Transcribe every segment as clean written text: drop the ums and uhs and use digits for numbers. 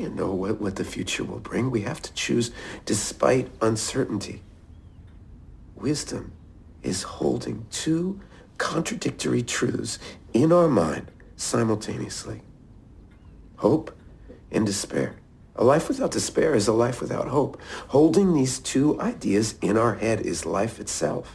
can't know what the future will bring. We have to choose despite uncertainty. Wisdom is holding two contradictory truths in our mind simultaneously. Hope and despair. A life without despair is a life without hope. Holding these two ideas in our head is life itself.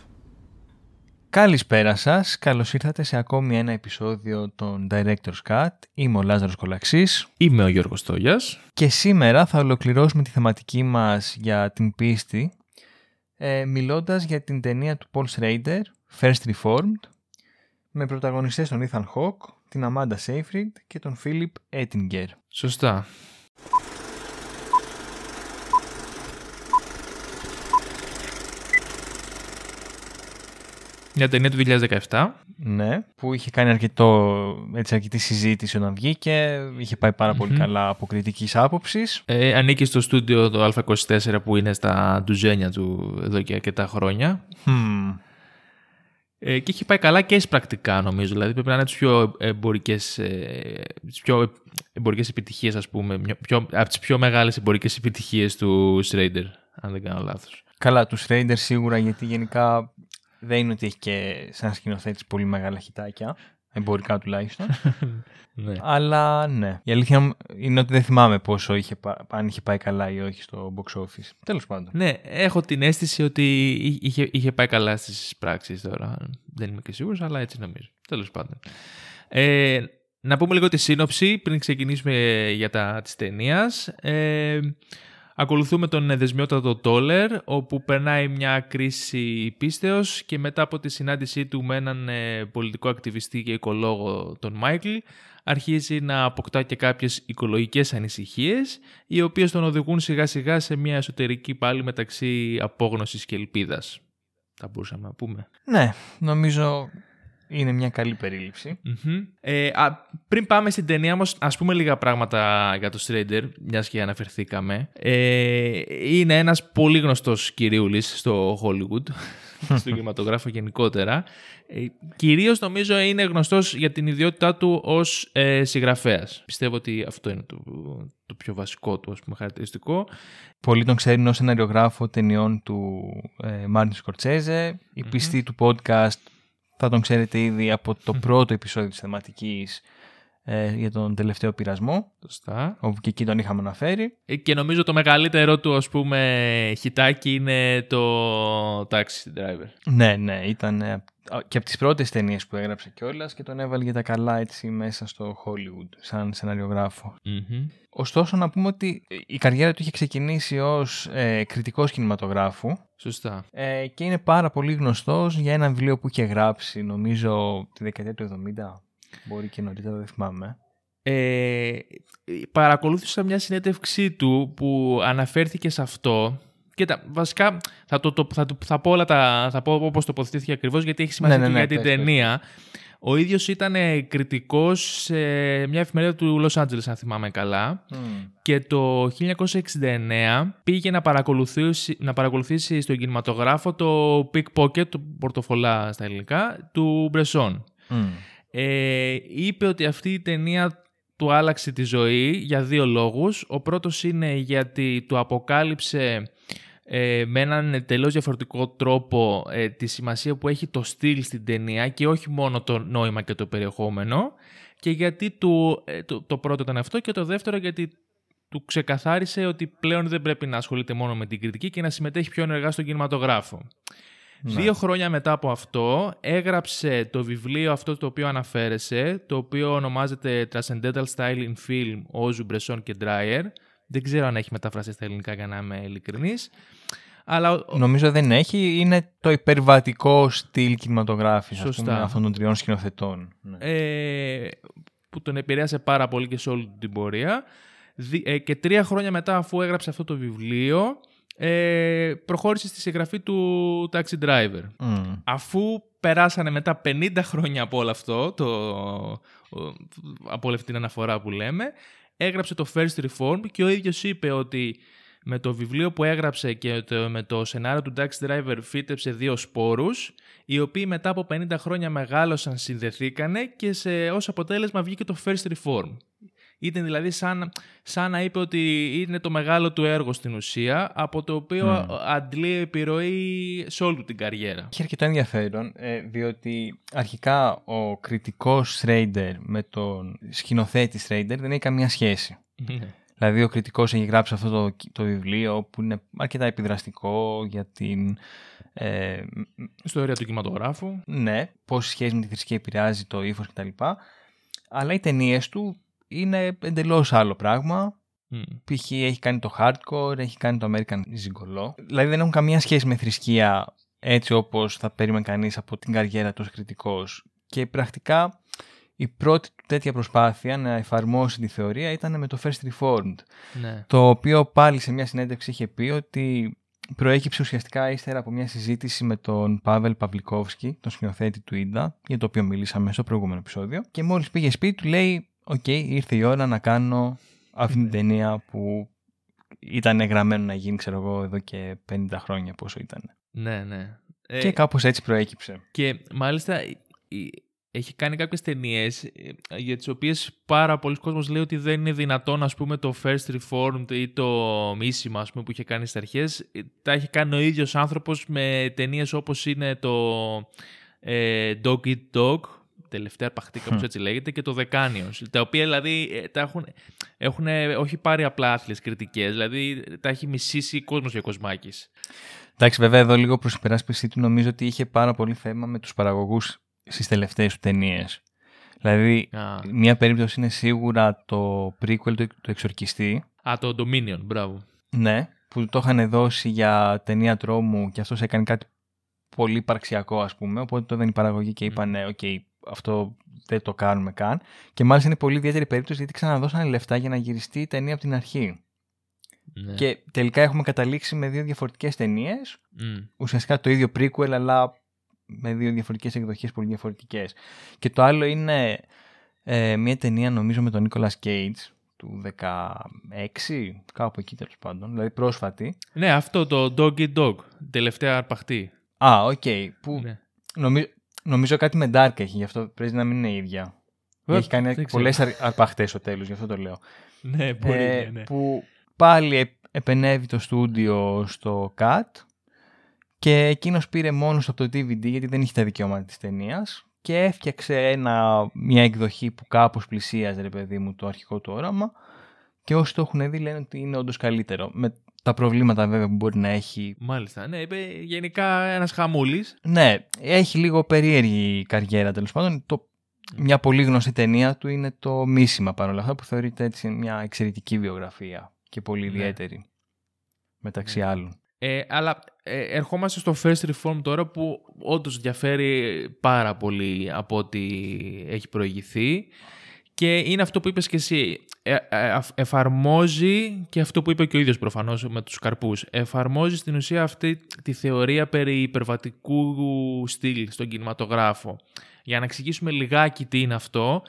Καλησπέρα σας, καλώς ήρθατε σε ακόμη ένα επεισόδιο των Director's Cut. Είμαι ο Λάζαρος Κολαξής. Είμαι ο Γιώργος Τόγιας. Και σήμερα θα ολοκληρώσουμε τη θεματική μας για την πίστη, μιλώντας για την ταινία του Paul Schrader, First Reformed, με πρωταγωνιστές τον Ethan Hawke, την Amanda Seyfried και τον Philip Ettinger. Σωστά. Μια ταινία του 2017. Ναι, που είχε κάνει αρκετή συζήτηση όταν βγήκε. Είχε πάει πάρα πολύ καλά από κριτικής άποψης. Ανήκει στο στούντιο το Α24 που είναι στα ντουζένια του εδώ και αρκετά χρόνια. Και είχε πάει καλά και πρακτικά, νομίζω. Δηλαδή πρέπει να είναι τις πιο εμπορικές επιτυχίες, ας πούμε. Από τις πιο μεγάλες εμπορικές επιτυχίες του Schrader, αν δεν κάνω λάθος. Καλά, του Schrader σίγουρα, γιατί γενικά δεν είναι ότι έχει και σαν σκηνοθέτης πολύ μεγάλα χιτάκια, εμπορικά τουλάχιστον. Αλλά ναι. Η αλήθεια είναι ότι δεν θυμάμαι πόσο αν είχε πάει καλά ή όχι στο box office. Τέλος πάντων. Ναι, έχω την αίσθηση ότι είχε πάει καλά στις πράξεις τώρα. Δεν είμαι και σίγουρος, αλλά έτσι νομίζω. Τέλος πάντων. Να πούμε λίγο τη σύνοψη πριν ξεκινήσουμε για τα της ταινίας. Ακολουθούμε τον δεσμιότατο Τόλερ, όπου περνάει μια κρίση πίστεως και μετά από τη συνάντησή του με έναν πολιτικό ακτιβιστή και οικολόγο, τον Μάικλ, αρχίζει να αποκτά και κάποιες οικολογικές ανησυχίες, οι οποίες τον οδηγούν σιγά σιγά σε μια εσωτερική πάλη μεταξύ απόγνωσης και ελπίδας. Θα μπορούσαμε να πούμε. Ναι, νομίζω είναι μια καλή περίληψη. Πριν πάμε στην ταινία όμως, ας πούμε λίγα πράγματα για τον Schrader, μιας και αναφερθήκαμε. Είναι ένας πολύ γνωστός κυριούλης στο Hollywood, στον κινηματογράφο γενικότερα. Κυρίως νομίζω είναι γνωστός για την ιδιότητά του ως συγγραφέας. Πιστεύω ότι αυτό είναι το πιο βασικό του, ας πούμε, χαρακτηριστικό. Πολλοί τον ξέρουν ως σεναριογράφο ταινιών του Martin Scorsese. Η πιστή του podcast θα τον ξέρετε ήδη από το πρώτο επεισόδιο της θεματικής για τον τελευταίο πειρασμό. Σωστά. Όπου και εκεί τον είχαμε αναφέρει. Και νομίζω το μεγαλύτερο του, ας πούμε, χιτάκι είναι το Taxi Driver. Ναι, ναι. Ήταν και από τις πρώτες ταινίες που έγραψε κιόλας και τον έβαλε για τα καλά έτσι μέσα στο Hollywood σαν σεναριογράφο. Ωστόσο να πούμε ότι η καριέρα του είχε ξεκινήσει ως κριτικός κινηματογράφου. Σωστά. Και είναι πάρα πολύ γνωστός για ένα βιβλίο που είχε γράψει, νομίζω τη δεκαετία του 70. Μπορεί και νωρίτερα, δεν θυμάμαι. Παρακολούθησα μια συνέντευξή του που αναφέρθηκε σε αυτό. Κοίτα, βασικά θα πω όλα τα. Θα πω όπως τοποθετήθηκε ακριβώς, γιατί έχει σημασία για την ταινία. Ο ίδιος ήταν κριτικός σε μια εφημερίδα του Λος Άντζελες, αν θυμάμαι καλά. Και το 1969 πήγε να παρακολουθήσει στον κινηματογράφο το Pick Pocket, το πορτοφολά στα ελληνικά, του Μπρεσόν. Είπε ότι αυτή η ταινία του άλλαξε τη ζωή για δύο λόγους. Ο πρώτος είναι γιατί του αποκάλυψε με έναν τελείως διαφορετικό τρόπο τη σημασία που έχει το στυλ στην ταινία και όχι μόνο το νόημα και το περιεχόμενο, και γιατί το πρώτο ήταν αυτό, και το δεύτερο γιατί του ξεκαθάρισε ότι πλέον δεν πρέπει να ασχολείται μόνο με την κριτική και να συμμετέχει πιο ενεργά στον κινηματογράφο. Ναι. 2 χρόνια μετά από αυτό έγραψε το βιβλίο αυτό το οποίο αναφέρεσε, το οποίο ονομάζεται Transcendental Style in Film, Ozu, Bresson και Dreyer. Δεν ξέρω αν έχει μεταφραστεί στα ελληνικά, για να είμαι ειλικρινής. Αλλά νομίζω δεν έχει, είναι το υπερβατικό στυλ κινηματογράφης, ας πούμε, αυτών των 3 σκηνοθετών. Ναι. Που τον επηρέασε πάρα πολύ και σε όλη την πορεία. Και 3 χρόνια μετά, αφού έγραψε αυτό το βιβλίο, προχώρησε στη συγγραφή του Taxi Driver. Αφού περάσανε μετά 50 χρόνια από όλο αυτό, από όλη αυτή την αναφορά που λέμε, έγραψε το First Reformed, και ο ίδιος είπε ότι με το βιβλίο που έγραψε και με το σενάριο του Taxi Driver φύτεψε 2 σπόρους, οι οποίοι μετά από 50 χρόνια μεγάλωσαν, συνδεθήκανε, και ως αποτέλεσμα βγήκε το First Reformed. Ήταν δηλαδή σαν να είπε ότι είναι το μεγάλο του έργο στην ουσία, από το οποίο αντλεί επιρροή σε όλη την καριέρα. Είχε αρκετά ενδιαφέρον, διότι αρχικά ο κριτικός Schrader με τον σκηνοθέτη Schrader δεν έχει καμία σχέση. Δηλαδή ο κριτικός έχει γράψει αυτό το βιβλίο που είναι αρκετά επιδραστικό για την... ιστορία του κινηματογράφου. Ναι, πώς σχέση με τη θρησκεία επηρεάζει το ύφος κτλ. Αλλά οι ταινίες του είναι εντελώς άλλο πράγμα. Π.χ. έχει κάνει το hardcore, έχει κάνει το American Gigolo. Δηλαδή δεν έχουν καμία σχέση με θρησκεία έτσι όπως θα περίμενε κανείς από την καριέρα του ως κριτικός. Και πρακτικά η πρώτη του τέτοια προσπάθεια να εφαρμόσει τη θεωρία ήταν με το First Reformed. Ναι. Το οποίο πάλι σε μια συνέντευξη είχε πει ότι προέκυψε ουσιαστικά ύστερα από μια συζήτηση με τον Pavel Pawlikowski, τον σκηνοθέτη του Ida, για το οποίο μιλήσαμε στο προηγούμενο επεισόδιο. Και μόλις πήγε σπίτι του λέει: «Οκ, ήρθε η ώρα να κάνω αυτή την ταινία που ήταν γραμμένο να γίνει, ξέρω εγώ, εδώ και 50 χρόνια πόσο ήταν». Ναι, ναι. Και κάπως έτσι προέκυψε. Και μάλιστα έχει κάνει κάποιες ταινίες για τις οποίες πάρα πολλοί κόσμος λέει ότι δεν είναι δυνατόν, ας πούμε, το First Reformed ή το Μίσημα, ας πούμε, που είχε κάνει στις αρχές. Τα έχει κάνει ο ίδιος άνθρωπος με ταινίες όπως είναι το Dog Eat Dog, τελευταία αρπαχτή, κάπως έτσι λέγεται, και το Δεκάνιος, τα οποία δηλαδή τα έχουν όχι πάρει απλά άθλιες κριτικές, δηλαδή τα έχει μισήσει κόσμος για κοσμάκης. Εντάξει, βέβαια εδώ λίγο προς υπεράσπιση του νομίζω ότι είχε πάρα πολύ θέμα με τους παραγωγούς στις τελευταίες του ταινίες. Δηλαδή, μία περίπτωση είναι σίγουρα το prequel του Εξορκιστή. Το Dominion, μπράβο. Ναι, που το είχαν δώσει για ταινία τρόμου και αυτός έκανε κάτι πολύ υπαρξιακό, ας πούμε, οπότε το έδινε η παραγωγή και είπαν «οκ, αυτό δεν το κάνουμε καν». Και μάλιστα είναι πολύ ιδιαίτερη περίπτωση γιατί ξαναδώσανε λεφτά για να γυριστεί η ταινία από την αρχή. Ναι. Και τελικά έχουμε καταλήξει με δύο διαφορετικές ταινίες. Ουσιαστικά το ίδιο prequel, αλλά με δύο διαφορετικές εκδοχές, πολύ διαφορετικές. Και το άλλο είναι μια ταινία, νομίζω, με τον Nicholas Cage του 16, κάπου εκεί τέλος πάντων, δηλαδή πρόσφατη. Ναι, αυτό το Dog Eat Dog, τελευταία αρπαχτή. Που ναι. Νομίζω κάτι με dark έχει, γι' αυτό πρέπει να μην είναι η ίδια. Έχει κάνει πολλές αρπαχτές στο τέλος, γι' αυτό το λέω. Ναι, μπορεί, ναι. Που πάλι επενεύει το στούντιο στο Cut και εκείνος πήρε μόνος από το DVD γιατί δεν είχε τα δικαιώματα της ταινίας και έφτιαξε μια εκδοχή που κάπως πλησίαζε, ρε παιδί μου, το αρχικό του όραμα, και όσοι το έχουν δει λένε ότι είναι όντως καλύτερο. Με τα προβλήματα βέβαια που μπορεί να έχει. Μάλιστα, ναι, είπε γενικά ένας χαμούλης. Ναι, έχει λίγο περίεργη καριέρα τέλος πάντων. Μια πολύ γνωστή ταινία του είναι το Μίσημα, παρόλα αυτά, που θεωρείται έτσι μια εξαιρετική βιογραφία και πολύ ιδιαίτερη, μεταξύ άλλων. Αλλά ερχόμαστε στο First Reform τώρα, που όντως διαφέρει πάρα πολύ από ό,τι έχει προηγηθεί. Και είναι αυτό που είπες και εσύ, εφαρμόζει, και αυτό που είπε και ο ίδιος προφανώς με τους καρπούς, εφαρμόζει στην ουσία αυτή τη θεωρία περί υπερβατικού στυλ στον κινηματογράφο. Για να εξηγήσουμε λιγάκι τι είναι αυτό,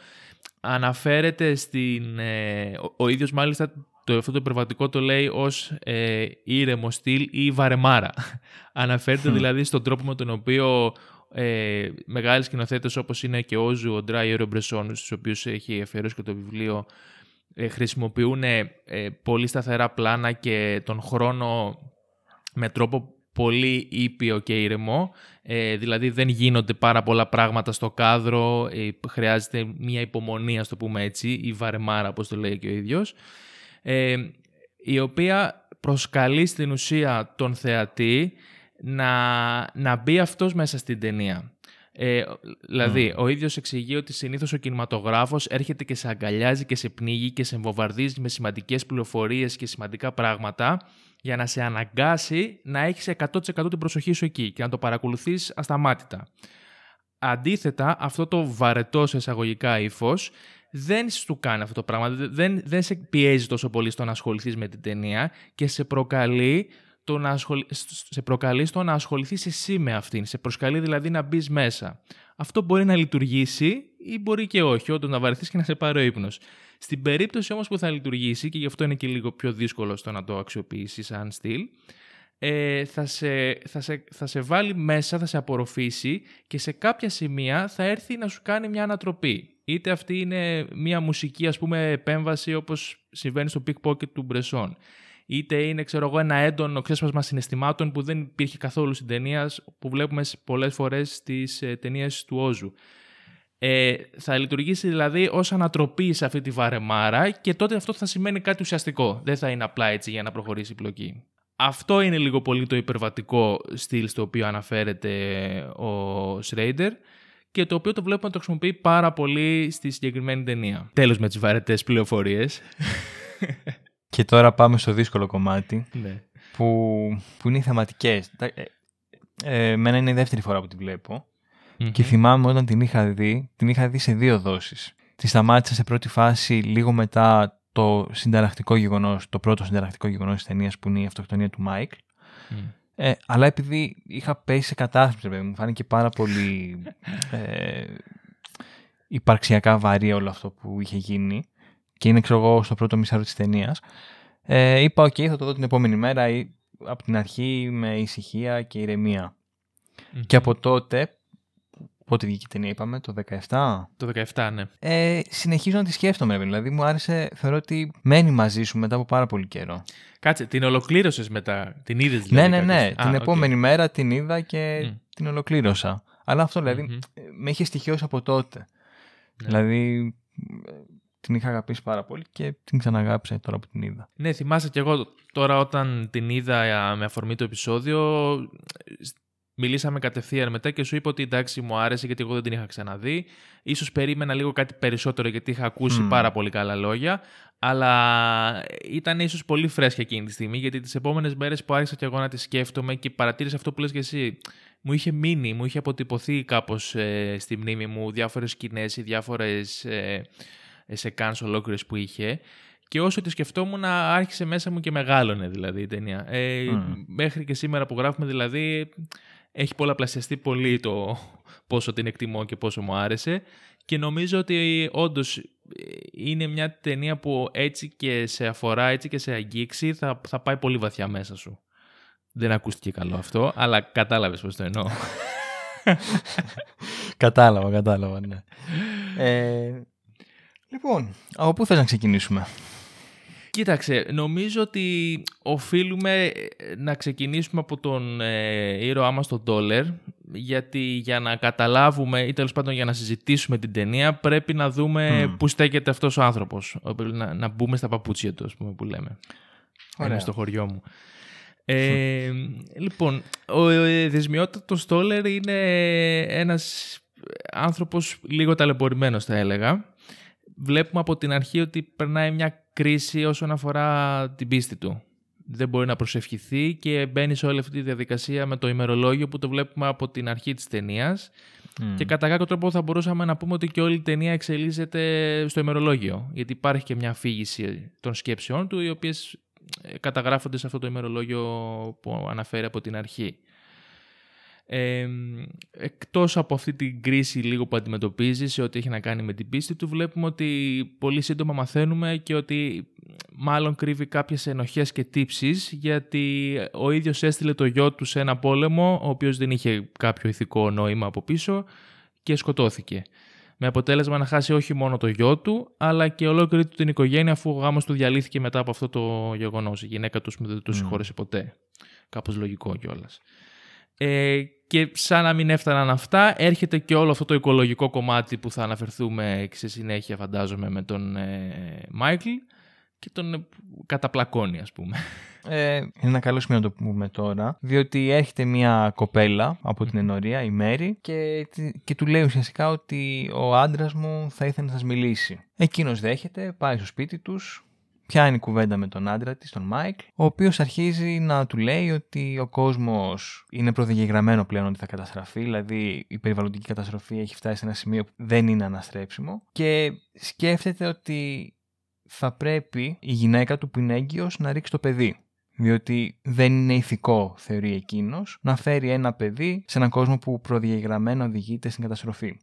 αναφέρεται στην... ο ίδιος μάλιστα αυτό το υπερβατικό το λέει ως ήρεμο στυλ ή βαρεμάρα. Αναφέρεται δηλαδή στον τρόπο με τον οποίο... μεγάλοι σκηνοθέτες όπως είναι και ο Ozu, ο Dreyer, ο Bresson, στους οποίους έχει αφιερώσει και το βιβλίο, χρησιμοποιούν πολύ σταθερά πλάνα και τον χρόνο με τρόπο πολύ ήπιο και ήρεμο, δηλαδή δεν γίνονται πάρα πολλά πράγματα στο κάδρο, χρειάζεται μια υπομονή, ας το πούμε έτσι, η βαρεμάρα όπως το λέει και ο ίδιος, η οποία προσκαλεί στην ουσία τον θεατή να μπει αυτός μέσα στην ταινία. Δηλαδή, ο ίδιος εξηγεί ότι συνήθως ο κινηματογράφος έρχεται και σε αγκαλιάζει και σε πνίγει και σε βομβαρδίζει με σημαντικές πληροφορίες και σημαντικά πράγματα για να σε αναγκάσει να έχεις 100% την προσοχή σου εκεί και να το παρακολουθείς ασταμάτητα. Αντίθετα, αυτό το βαρετό σε εισαγωγικά ύφος δεν σου κάνει αυτό το πράγμα, δεν σε πιέζει τόσο πολύ στο να ασχοληθείς με την ταινία και σε προκαλεί στο να ασχοληθείς εσύ με αυτήν. Σε προσκαλεί δηλαδή να μπεις μέσα. Αυτό μπορεί να λειτουργήσει ή μπορεί και όχι, όταν να βαρεθείς και να σε πάρει ο ύπνος. Στην περίπτωση όμως που θα λειτουργήσει, και γι' αυτό είναι και λίγο πιο δύσκολο στο να το αξιοποιήσεις σαν στυλ, θα σε βάλει μέσα, θα σε απορροφήσει και σε κάποια σημεία θα έρθει να σου κάνει μια ανατροπή. Είτε αυτή είναι μια μουσική, ας πούμε, επέμβαση όπως συμβαίνει στο Pick Pocket του Μπρεσόν, είτε είναι, ξέρω εγώ, ένα έντονο ξέσπασμα συναισθημάτων που δεν υπήρχε καθόλου στην ταινία, που βλέπουμε πολλές φορές στις ταινίες του Όζου. Θα λειτουργήσει δηλαδή ως ανατροπή σε αυτή τη βαρεμάρα και τότε αυτό θα σημαίνει κάτι ουσιαστικό. Δεν θα είναι απλά έτσι για να προχωρήσει η πλοκή. Αυτό είναι λίγο πολύ το υπερβατικό στυλ στο οποίο αναφέρεται ο Schrader και το οποίο το βλέπουμε να το χρησιμοποιεί πάρα πολύ στη συγκεκριμένη ταινία. Τέλος με τις βαρετές πληροφορίες. Και τώρα πάμε στο δύσκολο κομμάτι, ναι, που είναι οι θεματικές. Μένα είναι η δεύτερη φορά που την βλέπω. Mm-hmm. Και θυμάμαι όταν την είχα δει σε δύο δόσεις. Τη σταμάτησα σε πρώτη φάση λίγο μετά το πρώτο συνταρακτικό γεγονός της ταινίας, που είναι η αυτοκτονία του Μάικλ. Mm. Αλλά επειδή είχα πέσει σε κατάθλιψη, μου φάνηκε πάρα πολύ υπαρξιακά βαρύ όλο αυτό που είχε γίνει και είναι, ξέρω εγώ, στο πρώτο μισάρο της ταινίας, είπα «ΟΚ, θα το δω την επόμενη μέρα» ή από την αρχή με ησυχία και ηρεμία. Mm-hmm. Και από τότε... Πότε βγήκε η ταινία, είπαμε, το 17? Το 17, ναι. Συνεχίζω να τη σκέφτομαι, δηλαδή μου άρεσε, θεωρώ ότι μένει μαζί σου μετά από πάρα πολύ καιρό. Κάτσε, την ολοκλήρωσες μετά, την είδες δηλαδή? Ναι. Την επόμενη μέρα την είδα και την ολοκλήρωσα. Αλλά αυτό δηλαδή με είχε στοιχειώσει από τότε. Ναι. Δηλαδή την είχα αγαπήσει πάρα πολύ και την ξαναγάπησα τώρα που την είδα. Ναι, θυμάσαι κι εγώ τώρα όταν την είδα με αφορμή το επεισόδιο... Μιλήσαμε κατευθείαν μετά και σου είπα ότι εντάξει, μου άρεσε γιατί εγώ δεν την είχα ξαναδεί. Ίσως περίμενα λίγο κάτι περισσότερο γιατί είχα ακούσει πάρα πολύ καλά λόγια. Αλλά ήταν ίσως πολύ φρέσκια εκείνη τη στιγμή, γιατί τις επόμενες μέρες που άρχισα και εγώ να τη σκέφτομαι και παρατήρησα αυτό που λες και εσύ, μου είχε μείνει, μου είχε αποτυπωθεί κάπως στη μνήμη μου διάφορες σκηνές ή διάφορες σεκάνς ολόκληρες που είχε. Και όσο τη σκεφτόμουν, άρχισε μέσα μου και μεγάλωνε δηλαδή η ταινία. Μέχρι και σήμερα που γράφουμε δηλαδή... Έχει πολλαπλασιαστεί πολύ το πόσο την εκτιμώ και πόσο μου άρεσε. Και νομίζω ότι όντως είναι μια ταινία που έτσι και σε αφορά, έτσι και σε αγγίξει, θα πάει πολύ βαθιά μέσα σου. Δεν ακούστηκε καλό αυτό, αλλά κατάλαβες πώς το εννοώ. Κατάλαβα, ναι. Λοιπόν, από πού θες να ξεκινήσουμε? Κοίταξε, νομίζω ότι οφείλουμε να ξεκινήσουμε από τον ήρωά μας, τον Τόλερ, γιατί για να καταλάβουμε ή τέλος πάντων για να συζητήσουμε την ταινία πρέπει να δούμε πού στέκεται αυτός ο άνθρωπος, να μπούμε στα παπούτσια του, ας πούμε, που λέμε. Ωραία. Στο χωριό μου. Λοιπόν, ο δεσμιότατος Τόλερ είναι ένας άνθρωπος λίγο ταλαιπωρημένος, θα έλεγα. Βλέπουμε από την αρχή ότι περνάει μια κρίση όσον αφορά την πίστη του. Δεν μπορεί να προσευχηθεί και μπαίνει σε όλη αυτή τη διαδικασία με το ημερολόγιο που το βλέπουμε από την αρχή της ταινίας. Και κατά κάποιο τρόπο θα μπορούσαμε να πούμε ότι και όλη η ταινία εξελίσσεται στο ημερολόγιο. Γιατί υπάρχει και μια αφήγηση των σκέψεών του, οι οποίες καταγράφονται σε αυτό το ημερολόγιο που αναφέρει από την αρχή. Εκτός από αυτή την κρίση λίγο που αντιμετωπίζει σε ό,τι έχει να κάνει με την πίστη του, βλέπουμε ότι πολύ σύντομα μαθαίνουμε και ότι μάλλον κρύβει κάποιες ενοχές και τύψεις, γιατί ο ίδιος έστειλε το γιο του σε ένα πόλεμο ο οποίος δεν είχε κάποιο ηθικό νόημα από πίσω και σκοτώθηκε, με αποτέλεσμα να χάσει όχι μόνο το γιο του αλλά και ολόκληρη του την οικογένεια, αφού ο γάμος του διαλύθηκε μετά από αυτό το γεγονός. Η γυναίκα του δεν του συγχώρεσε ποτέ, κάπως λογικό κιόλας. Και σαν να μην έφταναν αυτά, έρχεται και όλο αυτό το οικολογικό κομμάτι που θα αναφερθούμε σε συνέχεια, φαντάζομαι, με τον Μάικλ, και τον καταπλακώνει, ας πούμε. Είναι ένα καλό σημείο να το πούμε τώρα, διότι έρχεται μια κοπέλα από την ενορία, η Μέρη, και του λέει ουσιαστικά ότι ο άντρας μου θα ήθελε να σας μιλήσει. Εκείνος δέχεται, πάει στο σπίτι τους, πιάνει κουβέντα με τον άντρα της, τον Μάικλ, ο οποίος αρχίζει να του λέει ότι ο κόσμος είναι προδιαγεγραμμένο πλέον ότι θα καταστραφεί, δηλαδή η περιβαλλοντική καταστροφή έχει φτάσει σε ένα σημείο που δεν είναι αναστρέψιμο, και σκέφτεται ότι θα πρέπει η γυναίκα του που είναι έγκυος να ρίξει το παιδί, διότι δεν είναι ηθικό, θεωρεί εκείνος, να φέρει ένα παιδί σε έναν κόσμο που προδιαγραμμένα οδηγείται στην καταστροφή.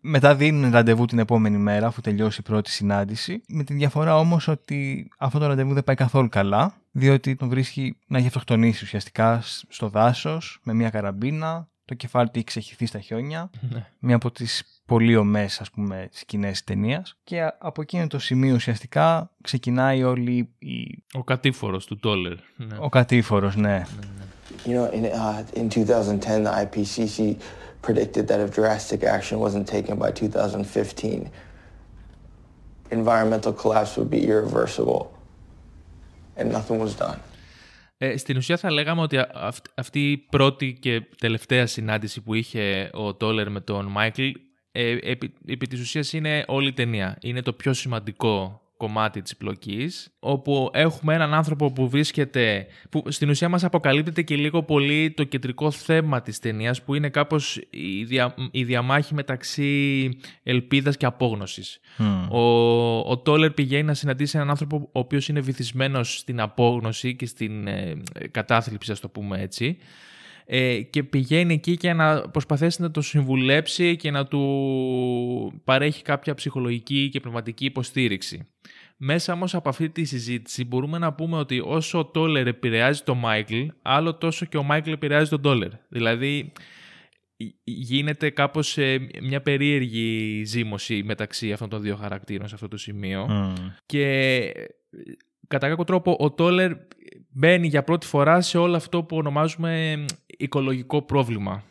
Μετά δίνουν ραντεβού την επόμενη μέρα, αφού τελειώσει η πρώτη συνάντηση, με τη διαφορά όμως ότι αυτό το ραντεβού δεν πάει καθόλου καλά, διότι τον βρίσκει να έχει αυτοκτονήσει ουσιαστικά στο δάσος, με μια καραμπίνα, το κεφάλι του έχει ξεχυθεί στα χιόνια, μια από τις πολύ ομές, ας πούμε, σκηνές της ταινίας. Και από εκείνο το σημείο ουσιαστικά ξεκινάει όλη η... Ο κατήφορος του Τόλερ. Ναι. Ο κατήφορος, ναι. You know, in 2010, the IPCC predicted that if drastic action wasn't taken by 2015, environmental collapse would be irreversible. And nothing was done. Στην ουσία θα λέγαμε ότι αυτή η πρώτη και τελευταία συνάντηση που είχε ο Τόλερ με τον Μάικλ, επί της ουσίας είναι όλη η ταινία. Είναι το πιο σημαντικό κομμάτι της πλοκής, όπου έχουμε έναν άνθρωπο που βρίσκεται, που στην ουσία μας αποκαλύπτεται και λίγο πολύ το κεντρικό θέμα της ταινίας, που είναι κάπως η διαμάχη μεταξύ ελπίδας και απόγνωσης. Ο Τόλερ πηγαίνει να συναντήσει έναν άνθρωπο ο οποίος είναι βυθισμένος στην απόγνωση και στην κατάθλιψη, ας το πούμε έτσι, και πηγαίνει εκεί και να προσπαθήσει να το συμβουλέψει και να του παρέχει κάποια ψυχολογική και πνευματική υποστήριξη. Μέσα όμως από αυτή τη συζήτηση μπορούμε να πούμε ότι όσο ο Τόλερ επηρεάζει τον Μάικλ, άλλο τόσο και ο Μάικλ επηρεάζει τον Τόλερ. Δηλαδή γίνεται κάπως μια περίεργη ζύμωση μεταξύ αυτών των δύο χαρακτήρων σε αυτό το σημείο. Και κατά κάποιο τρόπο ο Τόλερ μπαίνει για πρώτη φορά σε όλο αυτό που ονομάζουμε οικολογικό πρόβλημα,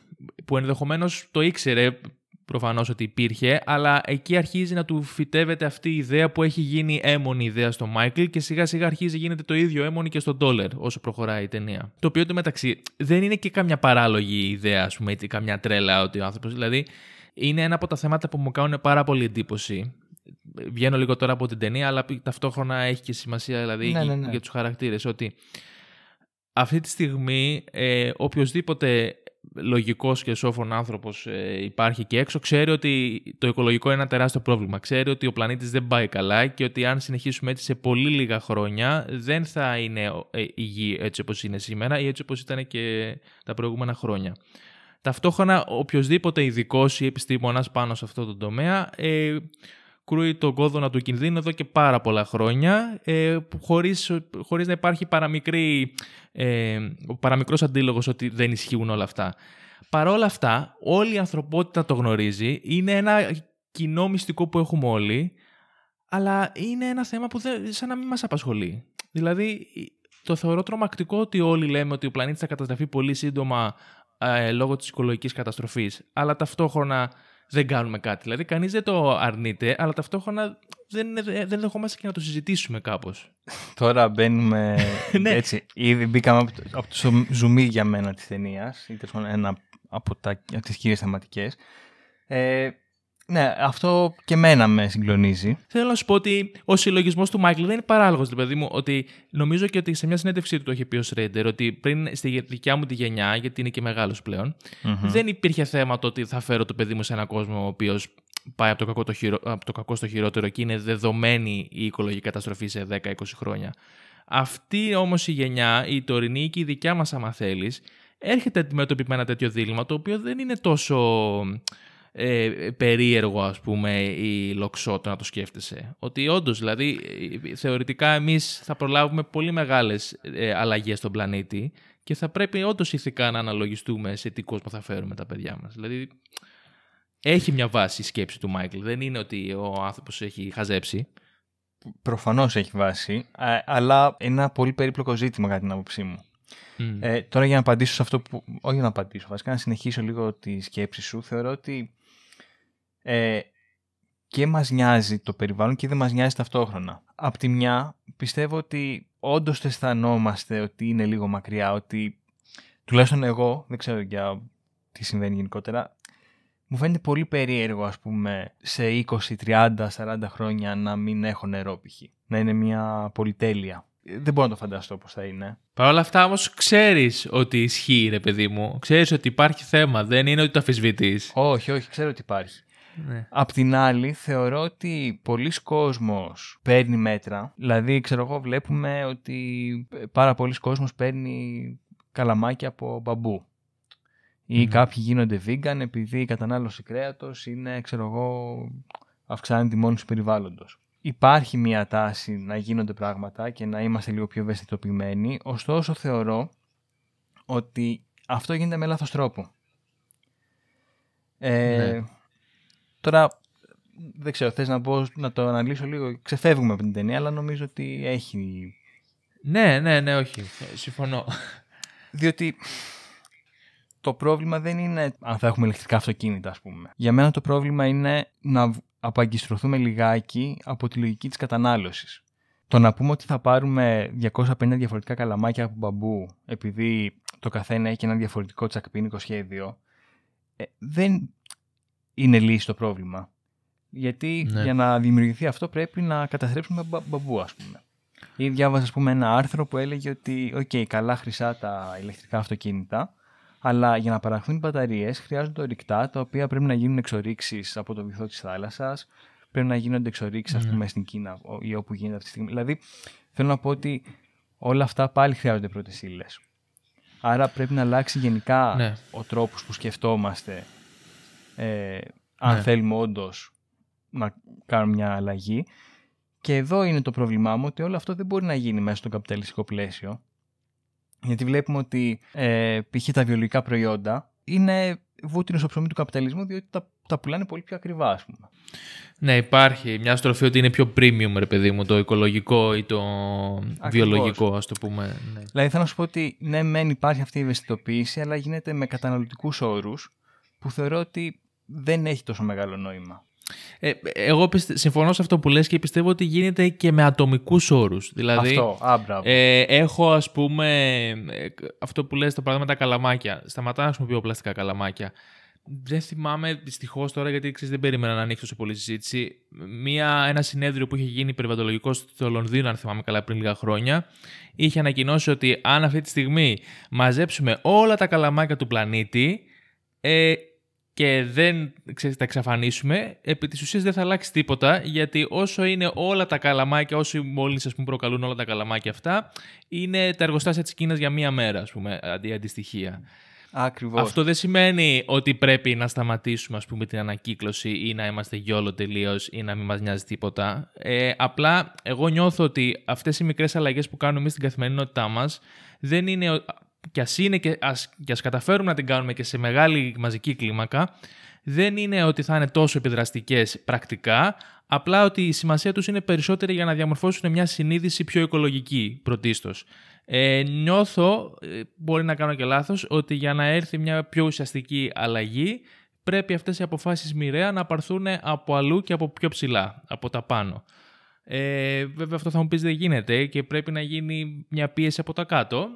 που ενδεχομένως το ήξερε προφανώς ότι υπήρχε, αλλά εκεί αρχίζει να του φυτεύεται αυτή η ιδέα που έχει γίνει έμονη ιδέα στον Μάικλ, και σιγά σιγά αρχίζει γίνεται το ίδιο έμονη και στον Τόλερ όσο προχωράει η ταινία. Το οποίο μεταξύ δεν είναι και καμιά παράλογη ιδέα, ας πούμε, ή καμιά τρέλα ότι ο άνθρωπος, δηλαδή είναι ένα από τα θέματα που μου κάνουν πάρα πολύ εντύπωση. Βγαίνω λίγο τώρα από την ταινία, αλλά ταυτόχρονα έχει και σημασία, δηλαδή, ναι. για τους χαρακτήρες, ότι αυτή τη στιγμή οποιοσδήποτε λογικός και σόφων άνθρωπος υπάρχει και έξω, ξέρει ότι το οικολογικό είναι ένα τεράστιο πρόβλημα. Ξέρει ότι ο πλανήτης δεν πάει καλά και ότι αν συνεχίσουμε έτσι σε πολύ λίγα χρόνια δεν θα είναι η Γη έτσι όπως είναι σήμερα ή έτσι όπως ήταν και τα προηγούμενα χρόνια. Ταυτόχρονα οποιοσδήποτε ειδικός ή επιστήμονας πάνω σε αυτό το τομέα κρούει τον κόδωνα του κινδύνου εδώ και πάρα πολλά χρόνια, χωρίς να υπάρχει παραμικρός αντίλογος ότι δεν ισχύουν όλα αυτά. Παρ' όλα αυτά, όλη η ανθρωπότητα το γνωρίζει, είναι ένα κοινό μυστικό που έχουμε όλοι, αλλά είναι ένα θέμα που σαν να μην μας απασχολεί. Δηλαδή, το θεωρώ τρομακτικό ότι όλοι λέμε ότι ο πλανήτης θα καταστραφεί πολύ σύντομα λόγω της οικολογικής καταστροφής, αλλά ταυτόχρονα δεν κάνουμε κάτι. Δηλαδή, κανείς δεν το αρνείται, αλλά ταυτόχρονα δεν δεχόμαστε και να το συζητήσουμε κάπως. Τώρα μπαίνουμε. Έτσι. Ήδη μπήκαμε από το ζουμί για μένα της ταινίας, ή ένα από τις κύριες θεματικές. Ναι, αυτό και μένα με συγκλονίζει. Θέλω να σου πω ότι ο συλλογισμός του Μάικλ δεν είναι παράλογος, παιδί μου. Ότι νομίζω και ότι σε μια συνέντευξή του το είχε πει ο Schrader, ότι πριν στη δικιά μου τη γενιά, γιατί είναι και μεγάλος πλέον, δεν υπήρχε θέμα το ότι θα φέρω το παιδί μου σε έναν κόσμο ο οποίος πάει από το κακό στο χειρότερο και είναι δεδομένη η οικολογική καταστροφή σε 10-20 χρόνια. Αυτή όμως η γενιά, η τωρινή και η δικιά μας, άμα θέλεις, έρχεται αντιμέτωπη με ένα τέτοιο δίλημμα, το οποίο δεν είναι τόσο περίεργο, ας πούμε, η λοξότο να το σκέφτεσαι. Ότι όντως, δηλαδή, θεωρητικά εμείς θα προλάβουμε πολύ μεγάλες αλλαγές στον πλανήτη και θα πρέπει όντως ηθικά να αναλογιστούμε σε τι κόσμο θα φέρουμε τα παιδιά μας. Δηλαδή, έχει μια βάση η σκέψη του Μάικλ. Δεν είναι ότι ο άνθρωπος έχει χαζέψει. Προφανώς έχει βάση, αλλά ένα πολύ περίπλοκο ζήτημα κατά την άποψή μου. Τώρα για να απαντήσω σε αυτό που... Όχι να απαντήσω, βασικά να συνεχίσω λίγο τη σκέψη σου. Θεωρώ ότι και μας νοιάζει το περιβάλλον και δεν μας νοιάζει ταυτόχρονα. Απ' τη μια πιστεύω ότι όντως αισθανόμαστε ότι είναι λίγο μακριά, ότι τουλάχιστον εγώ, δεν ξέρω για τι συμβαίνει γενικότερα, μου φαίνεται πολύ περίεργο, ας πούμε, σε 20, 30, 40 χρόνια να μην έχω νερό π.χ. Να είναι μια πολυτέλεια. Δεν μπορώ να το φανταστώ πώς θα είναι. Παρ' όλα αυτά όμως ξέρεις ότι ισχύει, ρε παιδί μου. Ξέρεις ότι υπάρχει θέμα. Δεν είναι ότι το αφισβητείς. Όχι, ξέρω ότι υπάρχει. Ναι. Απ' την άλλη, θεωρώ ότι πολλοί κόσμος παίρνει μέτρα. Δηλαδή, ξέρω εγώ, βλέπουμε ότι πάρα πολλοί κόσμος παίρνει καλαμάκια από μπαμπού. Ή κάποιοι γίνονται vegan επειδή η κατανάλωση κρέατος είναι, ξέρω εγώ, αυξάνει τη μόνη του περιβάλλοντος. Υπάρχει μια τάση να γίνονται πράγματα και να είμαστε λίγο πιο ευαισθητοποιημένοι, ωστόσο θεωρώ ότι αυτό γίνεται με λάθος τρόπο. Ναι. Τώρα, δεν ξέρω, θες να το αναλύσω λίγο, ξεφεύγουμε από την ταινία, αλλά νομίζω ότι έχει... Ναι, όχι, συμφωνώ. Διότι... Το πρόβλημα δεν είναι αν θα έχουμε ηλεκτρικά αυτοκίνητα, ας πούμε. Για μένα το πρόβλημα είναι να απαγκιστρωθούμε λιγάκι από τη λογική της κατανάλωσης. Το να πούμε ότι θα πάρουμε 250 διαφορετικά καλαμάκια από μπαμπού, επειδή το καθένα έχει ένα διαφορετικό τσακπίνικο σχέδιο, δεν είναι λύση το πρόβλημα. Γιατί για να δημιουργηθεί αυτό πρέπει να καταστρέψουμε μπαμπού, ας πούμε. Ή διάβασα, ας πούμε, ένα άρθρο που έλεγε ότι okay, καλά χρυσά τα ηλεκτρικά αυτοκίνητα, αλλά για να παραχθούν οι μπαταρίες χρειάζονται ορυκτά, τα οποία πρέπει να γίνουν εξορίξεις από το βυθό της θάλασσας, πρέπει να γίνονται εξορίξεις, ας πούμε, στην Κίνα ή όπου γίνεται αυτή τη στιγμή. Δηλαδή, θέλω να πω ότι όλα αυτά πάλι χρειάζονται πρώτες ύλες. Άρα πρέπει να αλλάξει γενικά ο τρόπος που σκεφτόμαστε, αν θέλουμε όντως να κάνουμε μια αλλαγή. Και εδώ είναι το πρόβλημά μου, ότι όλο αυτό δεν μπορεί να γίνει μέσα στο καπιταλιστικό πλαίσιο. Γιατί βλέπουμε ότι π.χ. τα βιολογικά προϊόντα είναι βούτυρο στο ψωμί του καπιταλισμού, διότι τα πουλάνε πολύ πιο ακριβά, ας πούμε. Ναι, υπάρχει μια στροφή ότι είναι πιο premium, ρε παιδί μου, το οικολογικό ή το ακριβώς. Βιολογικό, ας το πούμε. Ναι. Δηλαδή, θέλω να σου πω ότι ναι, μεν υπάρχει αυτή η ευαισθητοποίηση, αλλά γίνεται με καταναλωτικούς όρους που θεωρώ ότι δεν έχει τόσο μεγάλο νόημα. Εγώ συμφωνώ σε αυτό που λες και πιστεύω ότι γίνεται και με ατομικούς όρους. Δηλαδή, αυτό, έχω, ας πούμε, αυτό που λες, το πράγμα με τα καλαμάκια. Σταματάω να χρησιμοποιώ πλαστικά καλαμάκια. Δεν θυμάμαι, δυστυχώς τώρα, γιατί δεν περίμενα να ανοίξω σε πολλή συζήτηση, ένα συνέδριο που είχε γίνει περιβαλλοντολογικό στο Λονδίνο, αν θυμάμαι καλά, πριν λίγα χρόνια, είχε ανακοινώσει ότι αν αυτή τη στιγμή μαζέψουμε όλα τα καλαμάκια του πλανήτη, και δεν τα εξαφανίσουμε, επί της ουσίας δεν θα αλλάξει τίποτα, γιατί όσο είναι όλα τα καλαμάκια, όσοι μόλις, ας πούμε, προκαλούν όλα τα καλαμάκια αυτά, είναι τα εργοστάσια της Κίνας για μία μέρα, ας πούμε, αντιστοιχεία. Ακριβώς. Αυτό δεν σημαίνει ότι πρέπει να σταματήσουμε, ας πούμε, την ανακύκλωση ή να είμαστε γιόλο τελείως ή να μην μας νοιάζει τίποτα. Απλά εγώ νιώθω ότι αυτές οι μικρές αλλαγές που κάνουμε εμείς στην καθημερινότητά μας δεν είναι... Και ας καταφέρουμε να την κάνουμε και σε μεγάλη μαζική κλίμακα, δεν είναι ότι θα είναι τόσο επιδραστικές πρακτικά, απλά ότι η σημασία τους είναι περισσότερη για να διαμορφώσουν μια συνείδηση πιο οικολογική πρωτίστως. Νιώθω, μπορεί να κάνω και λάθος, ότι για να έρθει μια πιο ουσιαστική αλλαγή πρέπει αυτές οι αποφάσεις μοιραία να πάρθουν από αλλού και από πιο ψηλά, από τα πάνω. Βέβαια αυτό θα μου πεις δεν γίνεται και πρέπει να γίνει μια πίεση από τα κάτω.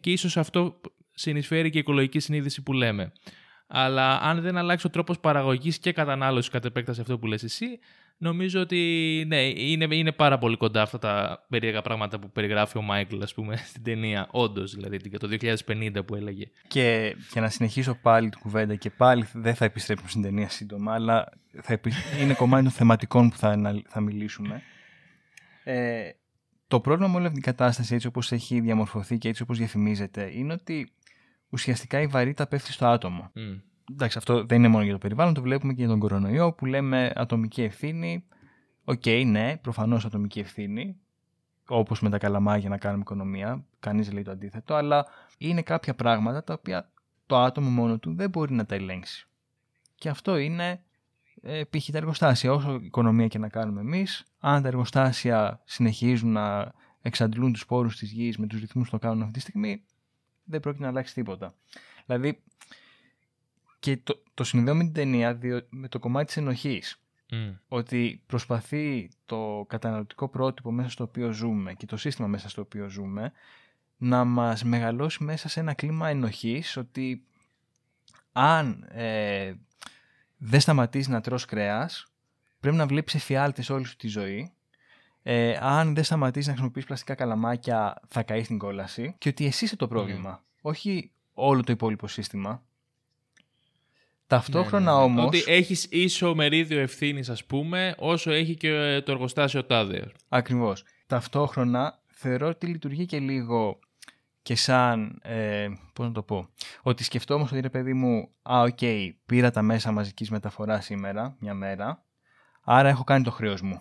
Και ίσως αυτό συνεισφέρει και η οικολογική συνείδηση που λέμε. Αλλά αν δεν αλλάξει ο τρόπος παραγωγής και κατανάλωσης κατ' επέκταση αυτό που λες εσύ, νομίζω ότι ναι, είναι πάρα πολύ κοντά αυτά τα περίεργα πράγματα που περιγράφει ο Μάικλ, ας πούμε, στην ταινία. Όντως, δηλαδή, για το 2050 που έλεγε. Και για να συνεχίσω πάλι την κουβέντα, και πάλι δεν θα επιστρέψουμε στην ταινία σύντομα, αλλά είναι κομμάτι των θεματικών που θα μιλήσουμε. Το πρόβλημα με όλη αυτή την κατάσταση, έτσι όπως έχει διαμορφωθεί και έτσι όπως διαφημίζεται, είναι ότι ουσιαστικά η βαρύτητα πέφτει στο άτομο. Εντάξει, αυτό δεν είναι μόνο για το περιβάλλον, το βλέπουμε και για τον κορονοϊό που λέμε ατομική ευθύνη. Οκ, ναι, προφανώς ατομική ευθύνη, όπως με τα καλαμάκια να κάνουμε οικονομία, κανείς δεν λέει το αντίθετο, αλλά είναι κάποια πράγματα τα οποία το άτομο μόνο του δεν μπορεί να τα ελέγξει. Και αυτό είναι... π.χ. τα εργοστάσια, όσο οικονομία και να κάνουμε εμείς, αν τα εργοστάσια συνεχίζουν να εξαντλούν τους πόρους της γης με τους ρυθμούς που το κάνουν αυτή τη στιγμή, δεν πρόκειται να αλλάξει τίποτα. Δηλαδή, και το συνδέω με την ταινία με το κομμάτι της ενοχής. Ότι προσπαθεί το καταναλωτικό πρότυπο μέσα στο οποίο ζούμε και το σύστημα μέσα στο οποίο ζούμε να μας μεγαλώσει μέσα σε ένα κλίμα ενοχής, ότι αν... δεν σταματήσεις να τρως κρέας, πρέπει να βλέπεις εφιάλτες όλη σου τη ζωή. Αν δεν σταματήσεις να χρησιμοποιείς πλαστικά καλαμάκια, θα καείς στην κόλαση. Και ότι εσύ είσαι το πρόβλημα, όχι όλο το υπόλοιπο σύστημα. Ταυτόχρονα όμως... Ότι έχεις ίσο μερίδιο ευθύνης, ας πούμε, όσο έχει και το εργοστάσιο τάδε. Ακριβώς. Ταυτόχρονα θεωρώ ότι λειτουργεί και λίγο και σαν... πώς να το πω... Ότι σκεφτόμαστε ότι, ρε παιδί μου, πήρα τα μέσα μαζικής μεταφοράς σήμερα, μια μέρα, άρα έχω κάνει το χρέος μου.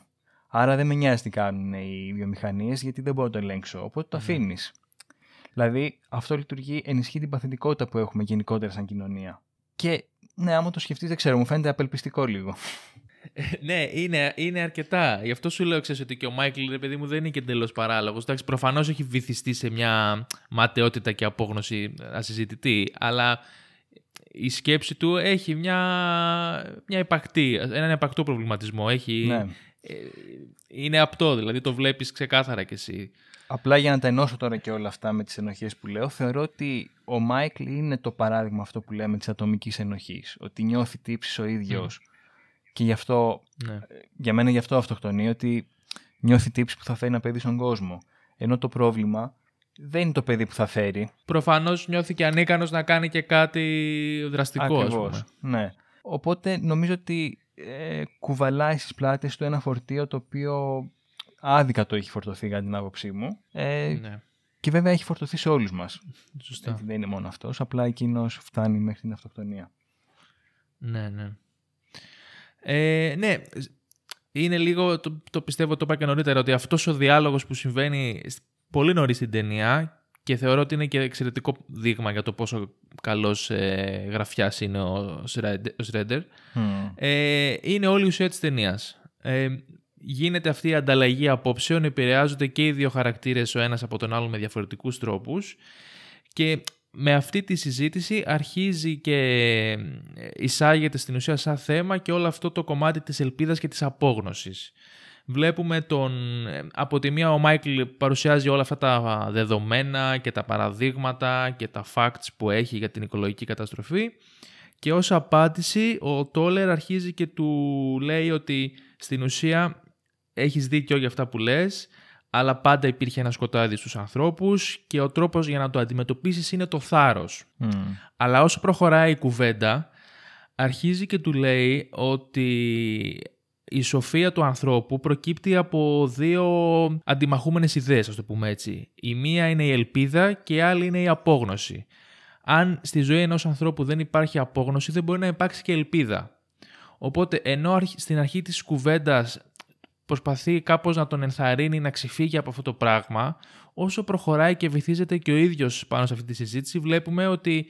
Άρα δεν με νοιάζει τι κάνουν οι βιομηχανίες, γιατί δεν μπορώ να το ελέγξω. Οπότε το αφήνεις. Δηλαδή αυτό λειτουργεί, ενισχύει την παθητικότητα που έχουμε γενικότερα σαν κοινωνία. Και ναι, άμα το σκεφτείς, δεν ξέρω, μου φαίνεται απελπιστικό λίγο. Ναι, είναι αρκετά. Γι' αυτό σου λέω, ξέρεις, ότι και ο Μάικλ, ρε παιδί μου, δεν είναι και εντελώς παράλογος. Εντάξει, προφανώς έχει βυθιστεί σε μια ματαιότητα και απόγνωση ασυζητητή, αλλά η σκέψη του έχει μια υπακτή, έναν υπακτό προβληματισμό. Έχει, ναι. Είναι απτό, δηλαδή το βλέπεις ξεκάθαρα κι εσύ. Απλά για να τα ενώσω τώρα και όλα αυτά με τις ενοχές που λέω, θεωρώ ότι ο Μάικλ είναι το παράδειγμα αυτό που λέμε της ατομικής ενοχής. Ότι νιώθει τύψεις ο ίδιος. Και γι' αυτό, για μένα γι' αυτό αυτοκτονεί, ότι νιώθει τύψεις που θα φέρει ένα παιδί στον κόσμο. Ενώ το πρόβλημα δεν είναι το παιδί που θα φέρει. Προφανώς νιώθει και ανίκανος να κάνει και κάτι δραστικό. Ακριβώς, ναι. Οπότε νομίζω ότι κουβαλάει στις πλάτες του ένα φορτίο το οποίο... Άδικα το έχει φορτωθεί, κατά την άποψή μου. Ναι. Και βέβαια έχει φορτωθεί σε όλους μας. Σωστά. Δεν είναι μόνο αυτός, απλά εκείνος φτάνει μέχρι την αυτοκτονία. Ναι, ναι. Ναι, είναι λίγο, το πιστεύω, το είπα και νωρίτερα, ότι αυτός ο διάλογος που συμβαίνει πολύ νωρίς στην ταινία, και θεωρώ ότι είναι και εξαιρετικό δείγμα για το πόσο καλός γραφιάς είναι ο Schrader, είναι όλη η ουσία της ταινίας. Γίνεται αυτή η ανταλλαγή απόψεων, επηρεάζονται και οι δύο χαρακτήρες ο ένας από τον άλλο με διαφορετικούς τρόπους, και με αυτή τη συζήτηση αρχίζει και εισάγεται στην ουσία σαν θέμα και όλο αυτό το κομμάτι της ελπίδας και της απόγνωσης. Βλέπουμε από τη μία ο Μάικλ παρουσιάζει όλα αυτά τα δεδομένα και τα παραδείγματα και τα facts που έχει για την οικολογική καταστροφή, και ως απάντηση ο Τόλερ αρχίζει και του λέει ότι στην ουσία έχεις δίκιο για αυτά που λες, αλλά πάντα υπήρχε ένα σκοτάδι στους ανθρώπους και ο τρόπος για να το αντιμετωπίσεις είναι το θάρρος. Αλλά όσο προχωράει η κουβέντα, αρχίζει και του λέει ότι η σοφία του ανθρώπου προκύπτει από δύο αντιμαχούμενες ιδέες, ας το πούμε έτσι. Η μία είναι η ελπίδα και η άλλη είναι η απόγνωση. Αν στη ζωή ενός ανθρώπου δεν υπάρχει απόγνωση, δεν μπορεί να υπάρξει και ελπίδα. Οπότε, ενώ στην αρχή της κουβέντας προσπαθεί κάπως να τον ενθαρρύνει να ξεφύγει από αυτό το πράγμα, όσο προχωράει και βυθίζεται και ο ίδιος πάνω σε αυτή τη συζήτηση, βλέπουμε ότι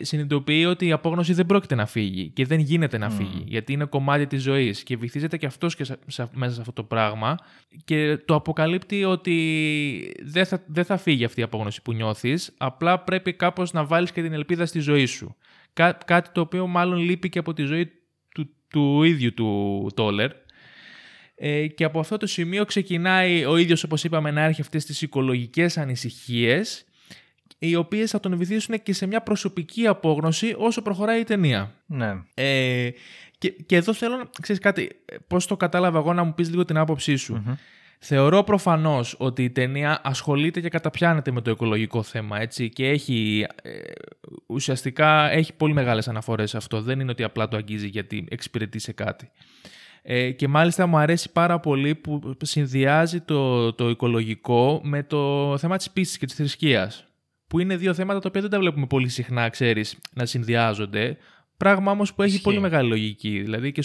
συνειδητοποιεί ότι η απόγνωση δεν πρόκειται να φύγει και δεν γίνεται να φύγει, γιατί είναι κομμάτι της ζωής, και βυθίζεται και αυτός και μέσα σε αυτό το πράγμα, και το αποκαλύπτει ότι δεν θα φύγει αυτή η απόγνωση που νιώθεις, απλά πρέπει κάπως να βάλεις και την ελπίδα στη ζωή σου. Κάτι το οποίο μάλλον λείπει και από τη ζωή του ίδιου του Τόλερ. Και από αυτό το σημείο ξεκινάει ο ίδιος, όπως είπαμε, να έρχει αυτές τις οικολογικές ανησυχίες, οι οποίες θα τον βυθίσουν και σε μια προσωπική απόγνωση όσο προχωράει η ταινία. Ναι. Και εδώ θέλω να ξέρεις κάτι, πώς το κατάλαβα εγώ, να μου πεις λίγο την άποψή σου. Θεωρώ προφανώς ότι η ταινία ασχολείται και καταπιάνεται με το οικολογικό θέμα, έτσι, και έχει ουσιαστικά έχει πολύ μεγάλες αναφορές σε αυτό. Δεν είναι ότι απλά το αγγίζει γιατί εξυπηρετεί σε κάτι. Και μάλιστα μου αρέσει πάρα πολύ που συνδυάζει το οικολογικό με το θέμα της πίστης και της θρησκείας, που είναι δύο θέματα τα οποία δεν τα βλέπουμε πολύ συχνά, ξέρεις, να συνδυάζονται. Πράγμα όμως που έχει πολύ μεγάλη λογική. Δηλαδή και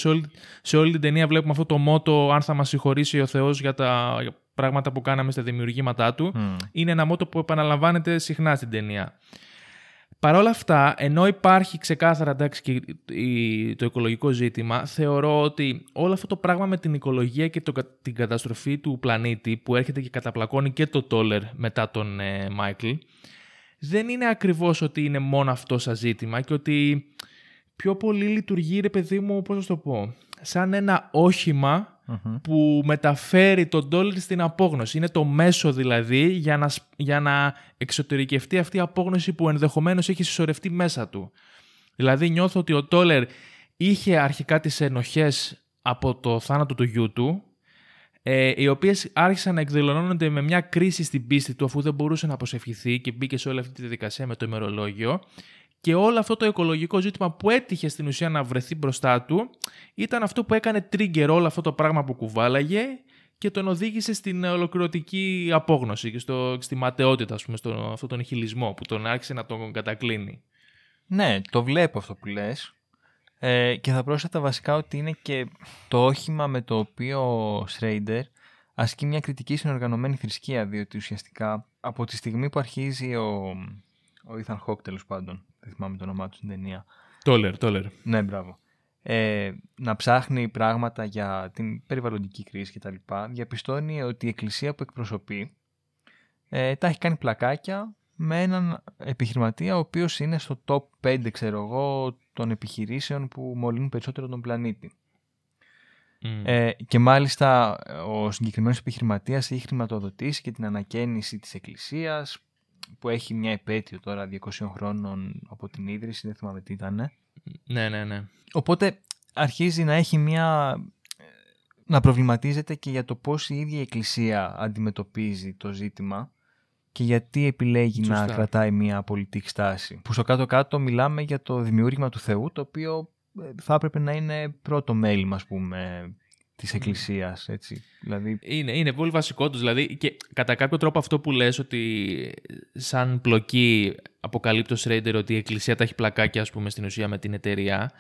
σε όλη την ταινία βλέπουμε αυτό το μότο, αν θα μας συγχωρήσει ο Θεός για τα πράγματα που κάναμε στα δημιουργήματά του. Είναι ένα μότο που επαναλαμβάνεται συχνά στην ταινία. Παρ' όλα αυτά, ενώ υπάρχει ξεκάθαρα, εντάξει, και το οικολογικό ζήτημα, θεωρώ ότι όλο αυτό το πράγμα με την οικολογία και την καταστροφή του πλανήτη, που έρχεται και καταπλακώνει και το Τόλερ μετά τον Μάικλ, δεν είναι ακριβώς ότι είναι μόνο αυτό σαν ζήτημα, και ότι πιο πολύ λειτουργεί, ρε παιδί μου, πώς να το πω, σαν ένα όχημα που μεταφέρει τον Τόλερ στην απόγνωση. Είναι το μέσο δηλαδή για να εξωτερικευτεί αυτή η απόγνωση που ενδεχομένως έχει συσσωρευτεί μέσα του. Δηλαδή νιώθω ότι ο Τόλερ είχε αρχικά τις ενοχές από το θάνατο του γιού του, οι οποίες άρχισαν να εκδηλώνονται με μια κρίση στην πίστη του, αφού δεν μπορούσε να προσευχηθεί και μπήκε σε όλη αυτή τη διαδικασία με το ημερολόγιο. Και όλο αυτό το οικολογικό ζήτημα που έτυχε στην ουσία να βρεθεί μπροστά του ήταν αυτό που έκανε trigger όλο αυτό το πράγμα που κουβάλαγε και τον οδήγησε στην ολοκληρωτική απόγνωση και στη ματαιότητα, ας πούμε, στον αυτόν τον χιλισμό που τον άρχισε να τον κατακλίνει. Ναι, το βλέπω αυτό που λες. Και θα πρόσθετα βασικά ότι είναι και το όχημα με το οποίο ο Schrader ασκεί μια κριτική στην οργανωμένη θρησκεία, διότι ουσιαστικά από τη στιγμή που αρχίζει ο Ethan Hawke, τέλος πάντων, δεν θυμάμαι το όνομά του στην ταινία. Τόλερ. Ναι, μπράβο. Να ψάχνει πράγματα για την περιβαλλοντική κρίση κτλ. Διαπιστώνει ότι η εκκλησία που εκπροσωπεί τα έχει κάνει πλακάκια με έναν επιχειρηματία ο οποίος είναι στο top 5, ξέρω εγώ, των επιχειρήσεων που μολύνουν περισσότερο τον πλανήτη. Mm. Και μάλιστα ο συγκεκριμένος επιχειρηματίας έχει χρηματοδοτήσει και την ανακαίνιση της εκκλησίας που έχει μια επέτειο τώρα 200 χρόνων από την ίδρυση, δεν θυμάμαι τι ήταν. Ναι. Οπότε αρχίζει να έχει να προβληματίζεται και για το πώς η ίδια η εκκλησία αντιμετωπίζει το ζήτημα και γιατί επιλέγει Σωστά. να κρατάει μια πολιτική στάση. Που στο κάτω-κάτω μιλάμε για το δημιούργημα του Θεού, το οποίο θα έπρεπε να είναι πρώτο μέλημα, ας πούμε, της Εκκλησίας, έτσι. Δηλαδή... Είναι πολύ βασικό τους. Δηλαδή, και κατά κάποιο τρόπο αυτό που λες ότι σαν πλοκή αποκαλύπτει ο Schrader ότι η Εκκλησία τα έχει πλακάκια, ας πούμε, στην ουσία με την εταιρεία,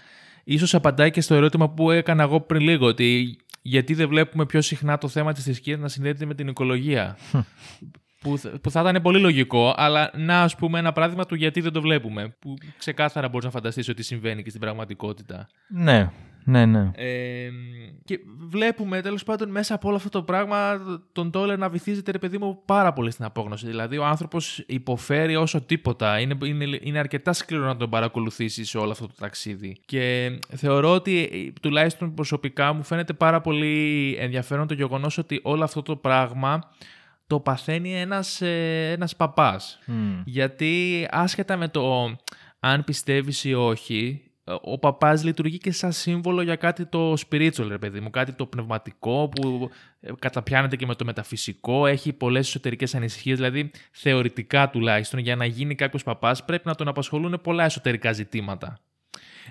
ίσως απαντάει και στο ερώτημα που έκανα εγώ πριν λίγο, ότι γιατί δεν βλέπουμε πιο συχνά το θέμα της θρησκείας να συνδέεται με την οικολογία. Που θα ήταν πολύ λογικό, αλλά να, ας πούμε, ένα παράδειγμα του γιατί δεν το βλέπουμε. Που ξεκάθαρα μπορείς να φανταστείς ότι συμβαίνει και στην πραγματικότητα. Ναι. Και βλέπουμε τέλος πάντων μέσα από όλο αυτό το πράγμα τον Τόλερ να βυθίζεται, ρε παιδί μου, πάρα πολύ στην απόγνωση. Δηλαδή ο άνθρωπος υποφέρει όσο τίποτα. Είναι αρκετά σκληρό να τον παρακολουθήσει σε όλο αυτό το ταξίδι. Και θεωρώ ότι, τουλάχιστον προσωπικά, μου φαίνεται πάρα πολύ ενδιαφέρον το γεγονός ότι όλο αυτό το πράγμα το παθαίνει ένας παπάς. Mm. Γιατί άσχετα με το αν πιστεύεις ή όχι, ο παπάς λειτουργεί και σαν σύμβολο για κάτι το spiritual, ρε παιδί μου, κάτι το πνευματικό που καταπιάνεται και με το μεταφυσικό, έχει πολλές εσωτερικές ανησυχίες, δηλαδή θεωρητικά τουλάχιστον για να γίνει κάποιος παπάς πρέπει να τον απασχολούν πολλά εσωτερικά ζητήματα.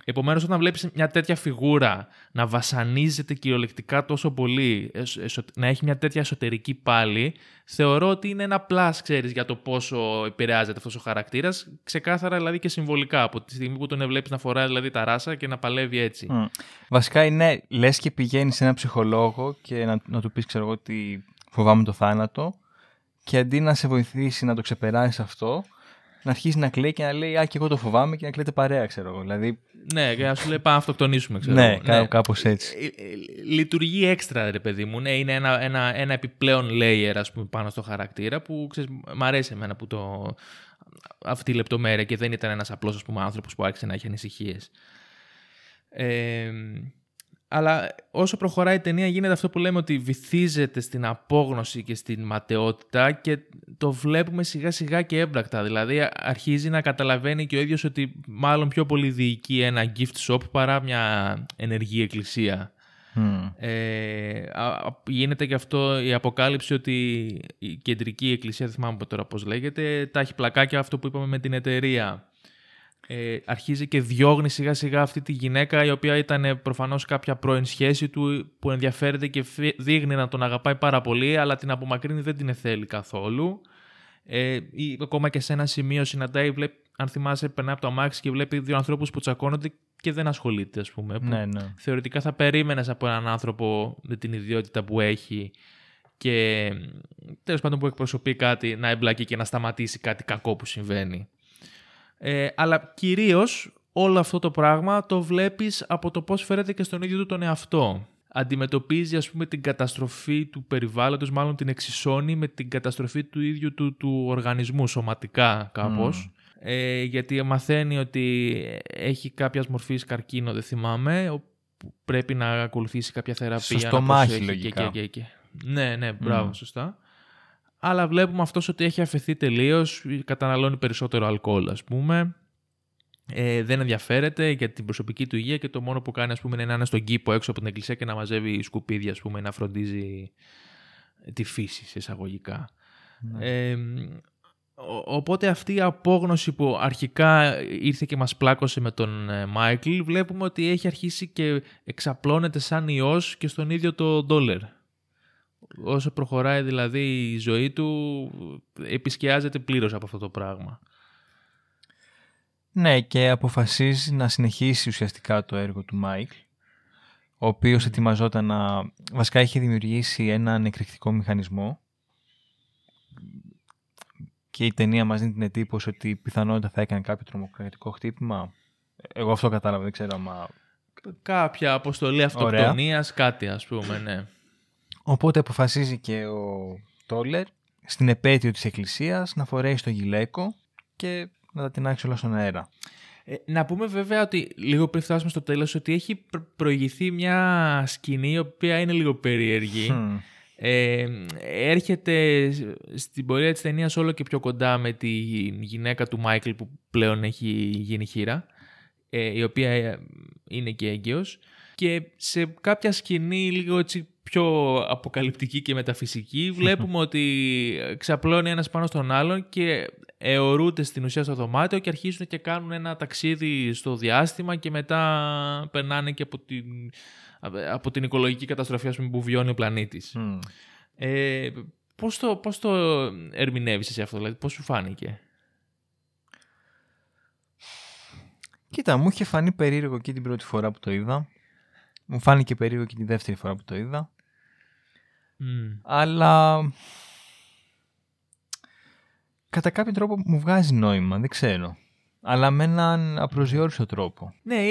Επομένως, όταν βλέπεις μια τέτοια φιγούρα να βασανίζεται κυριολεκτικά τόσο πολύ, να έχει μια τέτοια εσωτερική πάλι, θεωρώ ότι είναι ένα πλας, ξέρεις, για το πόσο επηρεάζεται αυτός ο χαρακτήρας, ξεκάθαρα δηλαδή και συμβολικά, από τη στιγμή που τον βλέπεις να φοράει δηλαδή τα ράσα και να παλεύει έτσι. Mm. Βασικά είναι, λες και πηγαίνεις σε έναν ψυχολόγο και να του πεις, ξέρω εγώ, ότι φοβάμαι το θάνατο, και αντί να σε βοηθήσει να το ξεπεράσεις αυτό, να αρχίσει να κλαίει και να λέει «Α, και εγώ το φοβάμαι» και να κλαίτε παρέα, ξέρω εγώ. Δηλαδή... Ναι, και να σου λέει «Πάμε να αυτοκτονήσουμε», ξέρω εγώ. Ναι, κάπως έτσι. Λειτουργεί έξτρα, ρε παιδί μου. Ναι, είναι ένα επιπλέον layer, ας πούμε, πάνω στο χαρακτήρα που, ξέρεις, μ' αρέσει εμένα που αυτή η λεπτομέρεια, και δεν ήταν ένας απλός, ας πούμε, άνθρωπος που άρχισε να έχει ανησυχίες. Αλλά όσο προχωράει η ταινία γίνεται αυτό που λέμε ότι βυθίζεται στην απόγνωση και στην ματαιότητα και το βλέπουμε σιγά σιγά και έμπρακτα. Δηλαδή αρχίζει να καταλαβαίνει και ο ίδιος ότι μάλλον πιο πολύ διοικεί ένα gift shop παρά μια ενεργή εκκλησία. Mm. Γίνεται και αυτό η αποκάλυψη ότι η κεντρική εκκλησία, δεν θυμάμαι τώρα πώς λέγεται, τα έχει πλακάκια, αυτό που είπαμε με την εταιρεία. Αρχίζει και διώγνει σιγά σιγά αυτή τη γυναίκα, η οποία ήταν προφανώς κάποια πρώην σχέση του, που ενδιαφέρεται και δείχνει να τον αγαπάει πάρα πολύ, αλλά την απομακρύνει, δεν την θέλει καθόλου. Ακόμα και σε ένα σημείο συναντάει, αν θυμάσαι, περνάει από το αμάξι και βλέπει δύο ανθρώπους που τσακώνονται και δεν ασχολείται, ας πούμε. Ναι. Θεωρητικά θα περίμενες από έναν άνθρωπο με την ιδιότητα που έχει και τέλος πάντων που εκπροσωπεί κάτι να εμπλακεί και να σταματήσει κάτι κακό που συμβαίνει. Αλλά κυρίως όλο αυτό το πράγμα το βλέπεις από το πώς φέρεται και στον ίδιο του τον εαυτό. Αντιμετωπίζει, ας πούμε, την καταστροφή του περιβάλλοντος, μάλλον την εξισώνει με την καταστροφή του ίδιου του οργανισμού σωματικά κάπως. Mm. Γιατί μαθαίνει ότι έχει κάποια μορφή καρκίνο, δεν θυμάμαι, που πρέπει να ακολουθήσει κάποια θεραπεία. Στο στομάχι λογικά. Και. Ναι, μπράβο, σωστά. Αλλά βλέπουμε αυτός ότι έχει αφαιθεί τελείως, καταναλώνει περισσότερο αλκοόλ, ας πούμε. Δεν ενδιαφέρεται για την προσωπική του υγεία και το μόνο που κάνει, ας πούμε, είναι να είναι στον κήπο έξω από την εκκλησία και να μαζεύει σκουπίδια, ας πούμε, να φροντίζει τη φύση, εισαγωγικά. Mm. Οπότε αυτή η απόγνωση που αρχικά ήρθε και μας πλάκωσε με τον Μάικλ, βλέπουμε ότι έχει αρχίσει και εξαπλώνεται σαν ιός και στον ίδιο το Τόλερ. Όσο προχωράει δηλαδή η ζωή του, επισκιάζεται πλήρως από αυτό το πράγμα. Ναι, και αποφασίζει να συνεχίσει ουσιαστικά το έργο του Μάικλ, ο οποίος ετοιμαζόταν να... Βασικά είχε δημιουργήσει έναν εκρηκτικό μηχανισμό και η ταινία μας δίνει την εντύπωση ότι πιθανότητα θα έκανε κάποιο τρομοκρατικό χτύπημα. Εγώ αυτό κατάλαβα, δεν ξέρω, μα... Κάποια αποστολή αυτοκτονίας, κάτι ας πούμε, ναι. Οπότε αποφασίζει και ο Τόλερ στην επέτειο της εκκλησίας να φορέσει το γυλαίκο και να τα τεινάξει όλα στον αέρα. Να πούμε βέβαια ότι λίγο πριν φτάσουμε στο τέλος ότι έχει προηγηθεί μια σκηνή η οποία είναι λίγο περίεργη. Έρχεται στην πορεία της ταινίας όλο και πιο κοντά με τη γυναίκα του Μάικλ που πλέον έχει γίνει χήρα, η οποία είναι και έγκυος, και σε κάποια σκηνή λίγο έτσι πιο αποκαλυπτική και μεταφυσική βλέπουμε ότι ξαπλώνει ένας πάνω στον άλλον και αιωρούνται στην ουσία στο δωμάτιο και αρχίζουν και κάνουν ένα ταξίδι στο διάστημα και μετά περνάνε και από την οικολογική καταστροφή, ας πούμε, που βιώνει ο πλανήτης. Πώς το ερμηνεύεις εσύ αυτό, δηλαδή, πώς σου φάνηκε? Κοίτα, μου είχε φανεί περίεργο και την πρώτη φορά που το είδα. Μου φάνηκε περίεργο και τη δεύτερη φορά που το είδα. Αλλά... κατά κάποιο τρόπο μου βγάζει νόημα, δεν ξέρω. Αλλά με έναν απροσδιόριστο τρόπο. Ναι,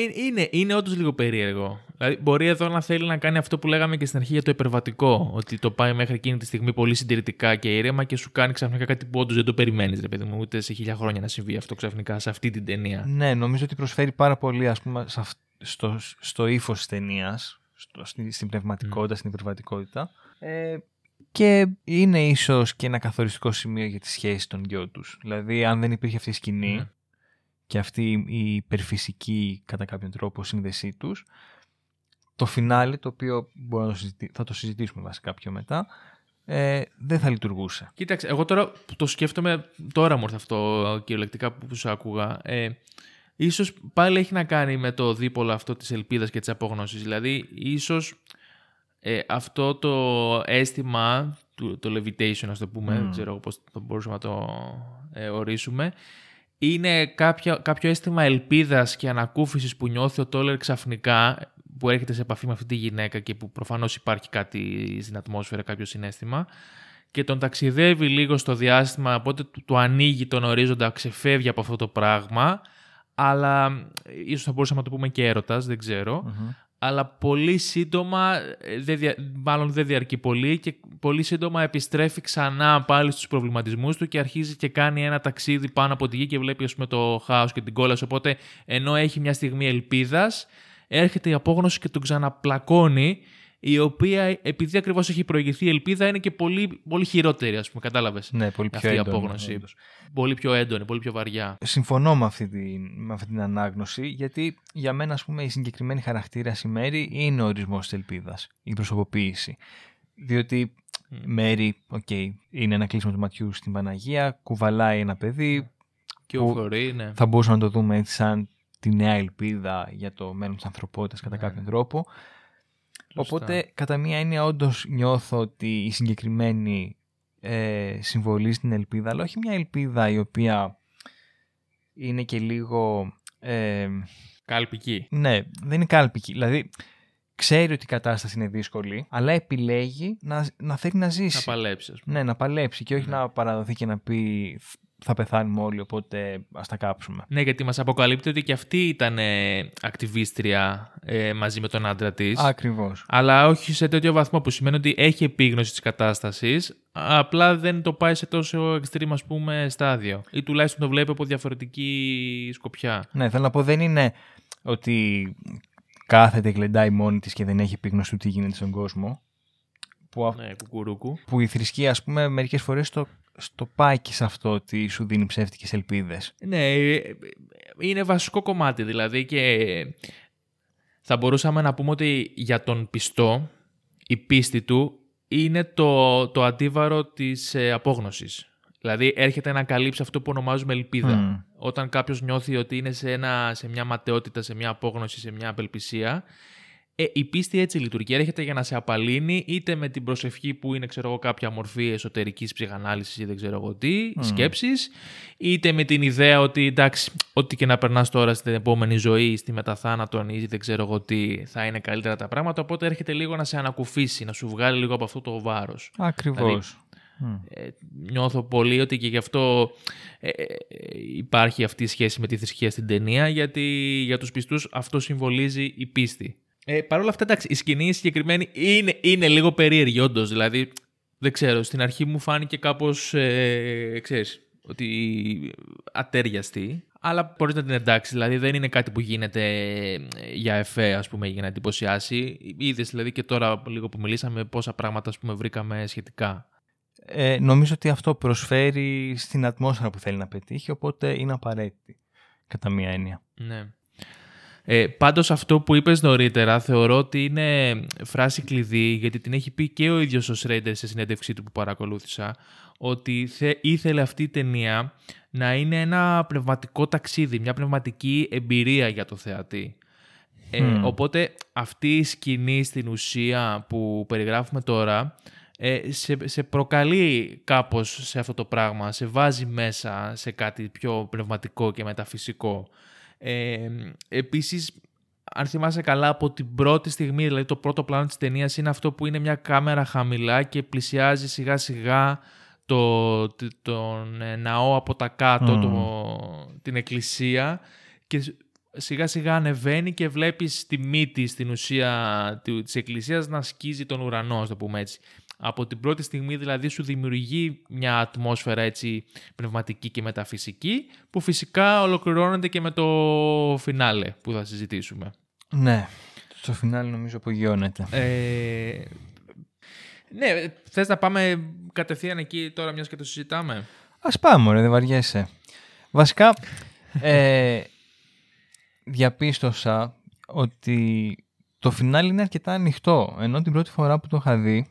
είναι όντως λίγο περίεργο. Δηλαδή, μπορεί εδώ να θέλει να κάνει αυτό που λέγαμε και στην αρχή για το υπερβατικό. Ότι το πάει μέχρι εκείνη τη στιγμή πολύ συντηρητικά και ήρεμα και σου κάνει ξαφνικά κάτι που όντως δεν το περιμένεις, ρε παιδί μου, ούτε σε 1000 χρόνια να συμβεί αυτό ξαφνικά σε αυτή την ταινία. Ναι, νομίζω ότι προσφέρει πάρα πολύ, ας πούμε, στο ύφος της ταινίας, στην πνευματικότητα, στην υπερβατικότητα. Και είναι ίσως και ένα καθοριστικό σημείο για τη σχέση των δυο τους. Δηλαδή, αν δεν υπήρχε αυτή η σκηνή και αυτή η υπερφυσική κατά κάποιον τρόπο σύνδεσή τους, το φινάλι, το οποίο θα το συζητήσουμε βασικά πιο μετά, δεν θα λειτουργούσε. Κοίταξε, εγώ τώρα το σκέφτομαι, τώρα μου ήρθε αυτό κυριολεκτικά που τους άκουγα. Ίσως πάλι έχει να κάνει με το δίπολο αυτό της ελπίδας και της απόγνωσης. Δηλαδή, ίσως αυτό το αίσθημα, το levitation, ας το πούμε, δεν ξέρω πώς θα μπορούσαμε να το ορίσουμε, είναι κάποιο αίσθημα ελπίδας και ανακούφισης που νιώθει ο Τόλερ ξαφνικά, που έρχεται σε επαφή με αυτή τη γυναίκα και που προφανώς υπάρχει κάτι στην ατμόσφαιρα, κάποιο συναίσθημα, και τον ταξιδεύει λίγο στο διάστημα, οπότε του ανοίγει τον ορίζοντα, ξεφεύγει από αυτό το πράγμα, αλλά ίσως θα μπορούσαμε να το πούμε και έρωτας, δεν ξέρω, αλλά πολύ σύντομα, μάλλον δεν διαρκεί πολύ, και πολύ σύντομα επιστρέφει ξανά πάλι στους προβληματισμούς του και αρχίζει και κάνει ένα ταξίδι πάνω από τη γη και βλέπει, ας πούμε, το χάος και την κόλαση. Οπότε, ενώ έχει μια στιγμή ελπίδας, έρχεται η απόγνωση και τον ξαναπλακώνει, η οποία, επειδή ακριβώς έχει προηγηθεί η ελπίδα, είναι και πολύ, πολύ χειρότερη, ας πούμε, κατάλαβες? Ναι, πολύ πιο αυτή έντονη, η απόγνωση. Έντονη. Πολύ πιο έντονη, πολύ πιο βαριά. Συμφωνώ με αυτή την ανάγνωση, γιατί για μένα, ας πούμε, η συγκεκριμένη χαρακτήρας η Μέρη είναι ο ορισμός της ελπίδας, η προσωποποίηση. Διότι Μέρη, είναι ένα κλείσιμο του ματιού στην Παναγία, κουβαλάει ένα παιδί και οφορεί, ναι. Θα μπορούσαμε να το δούμε σαν τη νέα ελπίδα για το μέλλον της ανθρωπότητας κατά κάποιον τρόπο. Οπότε, κατά μία έννοια, όντως νιώθω ότι η συγκεκριμένη συμβολίζει την ελπίδα, αλλά όχι μια ελπίδα η οποία είναι και λίγο... κάλπικη. Ναι, δεν είναι κάλπικη. Δηλαδή, ξέρει ότι η κατάσταση είναι δύσκολη, αλλά επιλέγει να θέλει να ζήσει. Να παλέψει. Ναι, να παλέψει και όχι να παραδοθεί και να πει... θα πεθάνουμε όλοι, οπότε ας τα κάψουμε. Ναι, γιατί μας αποκαλύπτει ότι και αυτή ήταν ακτιβίστρια μαζί με τον άντρα της. Ακριβώς. Αλλά όχι σε τέτοιο βαθμό, που σημαίνει ότι έχει επίγνωση της κατάστασης, απλά δεν το πάει σε τόσο extreme, ας πούμε, στάδιο. Ή τουλάχιστον το βλέπει από διαφορετική σκοπιά. Ναι, θέλω να πω, δεν είναι ότι κάθεται, γλεντάει μόνη της και δεν έχει επίγνωση του τι γίνεται στον κόσμο. Που η θρησκεία, ας πούμε, μερικές φορές στο πάει και σε αυτό, ότι σου δίνει ψεύτικες ελπίδες. Ναι, είναι βασικό κομμάτι δηλαδή, και θα μπορούσαμε να πούμε ότι για τον πιστό η πίστη του είναι το αντίβαρο της απόγνωσης. Δηλαδή έρχεται να καλύψει αυτό που ονομάζουμε ελπίδα. Mm. Όταν κάποιος νιώθει ότι είναι σε μια ματαιότητα, σε μια απόγνωση, σε μια απελπισία, η πίστη έτσι λειτουργεί. Έρχεται για να σε απαλύνει, είτε με την προσευχή που είναι κάποια μορφή εσωτερικής ψυχανάλυσης ή δεν ξέρω εγώ τι, σκέψεις, είτε με την ιδέα ότι εντάξει, ό,τι και να περνάς τώρα στην επόμενη ζωή, στη μεταθάνατον ή δεν ξέρω εγώ τι, θα είναι καλύτερα τα πράγματα. Οπότε έρχεται λίγο να σε ανακουφίσει, να σου βγάλει λίγο από αυτό το βάρος. Ακριβώς. Δηλαδή, νιώθω πολύ ότι και γι' αυτό υπάρχει αυτή η σχέση με τη θρησκεία στην ταινία, γιατί για τους πιστούς αυτό συμβολίζει η πίστη. Παρ' όλα αυτά, εντάξει, η σκηνή συγκεκριμένη είναι λίγο περίεργη, όντως. Δηλαδή, δεν ξέρω, στην αρχή μου φάνηκε κάπως, ξέρεις, ότι ατέριαστη, αλλά μπορείς να την εντάξει. Δηλαδή, δεν είναι κάτι που γίνεται για εφέ, ας πούμε, για να εντυπωσιάσει. Είδες, δηλαδή, και τώρα λίγο που μιλήσαμε, πόσα πράγματα, ας πούμε, βρήκαμε σχετικά. Νομίζω ότι αυτό προσφέρει στην ατμόσφαιρα που θέλει να πετύχει, οπότε είναι απαραίτητη, κατά μία έννοια. Ναι. Πάντως αυτό που είπες νωρίτερα θεωρώ ότι είναι φράση κλειδί, γιατί την έχει πει και ο ίδιος ο Schrader σε συνέντευξή του που παρακολούθησα, ότι ήθελε αυτή η ταινία να είναι ένα πνευματικό ταξίδι, μια πνευματική εμπειρία για το θεατή. Οπότε αυτή η σκηνή στην ουσία που περιγράφουμε τώρα σε προκαλεί κάπως σε αυτό το πράγμα, σε βάζει μέσα σε κάτι πιο πνευματικό και μεταφυσικό. Επίσης, αν θυμάσαι καλά, από την πρώτη στιγμή, δηλαδή το πρώτο πλάνο της ταινίας είναι αυτό που είναι μια κάμερα χαμηλά και πλησιάζει σιγά σιγά τον ναό από τα κάτω, την εκκλησία, και σιγά σιγά ανεβαίνει και βλέπεις τη μύτη στην ουσία της εκκλησίας να σκίζει τον ουρανό, ας το πούμε έτσι. Από την πρώτη στιγμή δηλαδή σου δημιουργεί μια ατμόσφαιρα έτσι πνευματική και μεταφυσική, που φυσικά ολοκληρώνεται και με το φινάλε που θα συζητήσουμε. Ναι, το φινάλε νομίζω απογειώνεται. Ναι, θες να πάμε κατευθείαν εκεί τώρα μιας και το συζητάμε? Ας πάμε, δεν βαριέσαι. Βασικά διαπίστωσα ότι το φινάλε είναι αρκετά ανοιχτό, ενώ την πρώτη φορά που το είχα δει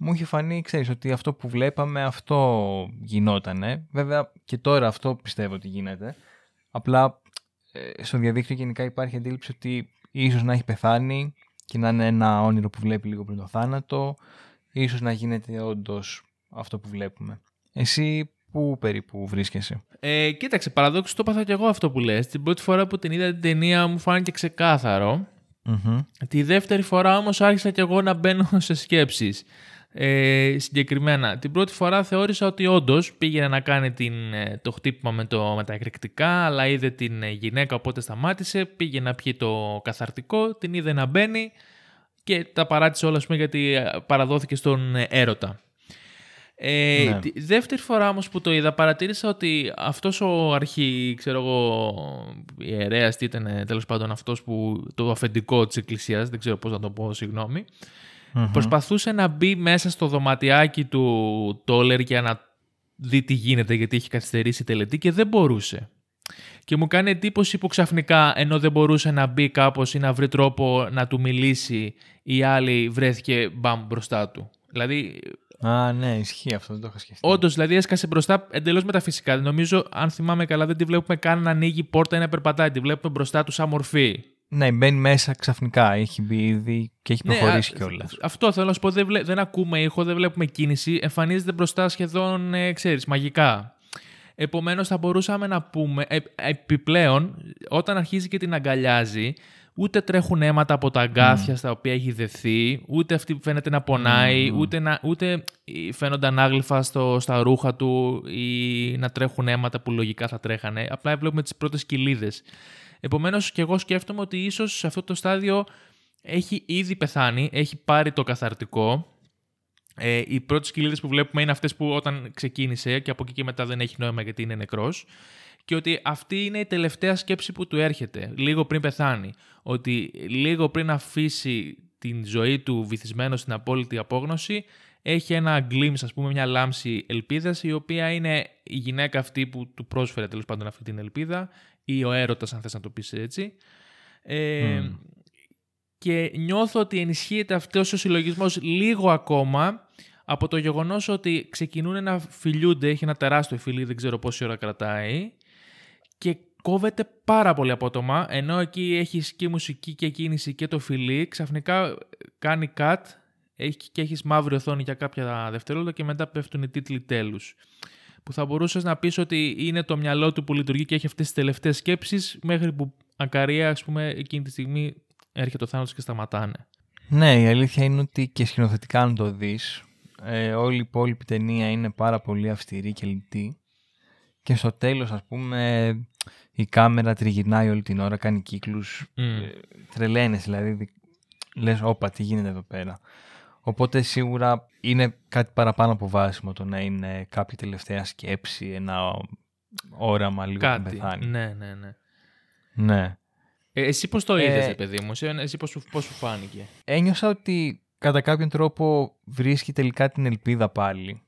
μου είχε φανεί, ξέρεις, ότι αυτό που βλέπαμε, αυτό γινότανε. Βέβαια και τώρα αυτό πιστεύω ότι γίνεται. Απλά στο διαδίκτυο γενικά υπάρχει αντίληψη ότι ίσως να έχει πεθάνει και να είναι ένα όνειρο που βλέπει λίγο πριν το θάνατο. Ίσως να γίνεται όντως αυτό που βλέπουμε. Εσύ πού περίπου βρίσκεσαι? Κοίταξε, παραδόξου το πάθα κι εγώ αυτό που λες. Την πρώτη φορά που την είδα την ταινία μου φάνηκε ξεκάθαρο. Τη δεύτερη φορά όμως άρχισα κι εγώ να μπαίνω σε σκέψεις. Συγκεκριμένα, την πρώτη φορά θεώρησα ότι όντως πήγαινε να κάνει το χτύπημα με τα εκρηκτικά, αλλά είδε την γυναίκα, οπότε σταμάτησε, πήγε να πιει το καθαρτικό, την είδε να μπαίνει και τα παράτησε όλα, γιατί παραδόθηκε στον έρωτα. Ναι. Τη δεύτερη φορά όμως που το είδα παρατήρησα ότι αυτός ο ιερέας, τι ήταν τέλος πάντων, αυτός που το αφεντικό της εκκλησίας, δεν ξέρω πώς να το πω, συγγνώμη, προσπαθούσε να μπει μέσα στο δωματιάκι του Τόλερ για να δει τι γίνεται, γιατί είχε καθυστερήσει η τελετή και δεν μπορούσε. Και μου κάνει εντύπωση που ξαφνικά, ενώ δεν μπορούσε να μπει κάπως ή να βρει τρόπο να του μιλήσει, η άλλη βρέθηκε μπαμ μπροστά του. Δηλαδή... Α, ναι, ισχύει αυτό, δεν το είχα σκεφτεί. Όντως, δηλαδή έσκασε μπροστά εντελώς μεταφυσικά. Νομίζω, αν θυμάμαι καλά, δεν τη βλέπουμε καν να ανοίγει πόρτα ή να περπατάει. Τη βλέπουμε μπροστά του σαν μορφή. Ναι, μπαίνει μέσα ξαφνικά. Έχει μπει ήδη και έχει προχωρήσει κιόλας. Αυτό θέλω να σου πω. Δεν ακούμε ήχο, δεν βλέπουμε κίνηση. Εμφανίζεται μπροστά σχεδόν, μαγικά. Επομένως, θα μπορούσαμε να πούμε επιπλέον, όταν αρχίζει και την αγκαλιάζει, ούτε τρέχουν αίματα από τα αγκάθια στα οποία έχει δεθεί, ούτε αυτή φαίνεται να πονάει, ούτε φαίνονταν άγλυφα στα ρούχα του ή να τρέχουν αίματα που λογικά θα τρέχανε. Απλά βλέπουμε τις πρώτες κοιλίδες. Επομένως και εγώ σκέφτομαι ότι ίσως σε αυτό το στάδιο έχει ήδη πεθάνει, έχει πάρει το καθαρτικό. Οι πρώτες κοιλίδες που βλέπουμε είναι αυτές που όταν ξεκίνησε και από εκεί και μετά δεν έχει νόημα γιατί είναι νεκρός. Και ότι αυτή είναι η τελευταία σκέψη που του έρχεται, λίγο πριν πεθάνει. Ότι λίγο πριν αφήσει την ζωή του βυθισμένο στην απόλυτη απόγνωση, έχει ένα γκλίμς, μια λάμψη ελπίδας, η οποία είναι η γυναίκα αυτή που του πρόσφερε τέλος πάντων αυτή την ελπίδα, ή ο έρωτας, αν θες να το πεις έτσι. Και νιώθω ότι ενισχύεται αυτός ο συλλογισμός λίγο ακόμα, από το γεγονός ότι ξεκινούν να φιλιούνται, έχει ένα τεράστιο φιλί, δεν ξέρω πόση ώρα κρατάει, και κόβεται πάρα πολύ απότομα, ενώ εκεί έχεις και μουσική και κίνηση και το φιλί, ξαφνικά κάνει cut και έχεις μαύρη οθόνη για κάποια δευτερόλεπτα και μετά πέφτουν οι τίτλοι τέλους. Που θα μπορούσες να πεις ότι είναι το μυαλό του που λειτουργεί και έχει αυτές τις τελευταίες σκέψεις, μέχρι που ακαρία, ας πούμε, εκείνη τη στιγμή έρχεται ο θάνατος και σταματάνε. Ναι, η αλήθεια είναι ότι και σκηνοθετικά, αν το δεις, όλη η υπόλοιπη ταινία είναι πάρα πολύ αυστηρή και λιτή. Και στο τέλος, ας πούμε, η κάμερα τριγυρνάει όλη την ώρα, κάνει κύκλους, τρελαίνεις δηλαδή. Λες, όπα, τι γίνεται εδώ πέρα. Οπότε σίγουρα είναι κάτι παραπάνω από βάσιμο το να είναι κάποια τελευταία σκέψη, ένα όραμα λίγο που πεθάνει. Ναι. Εσύ πώς το είδες, παιδί μου, εσύ πώς σου φάνηκε? Ένιωσα ότι κατά κάποιον τρόπο βρίσκει τελικά την ελπίδα πάλι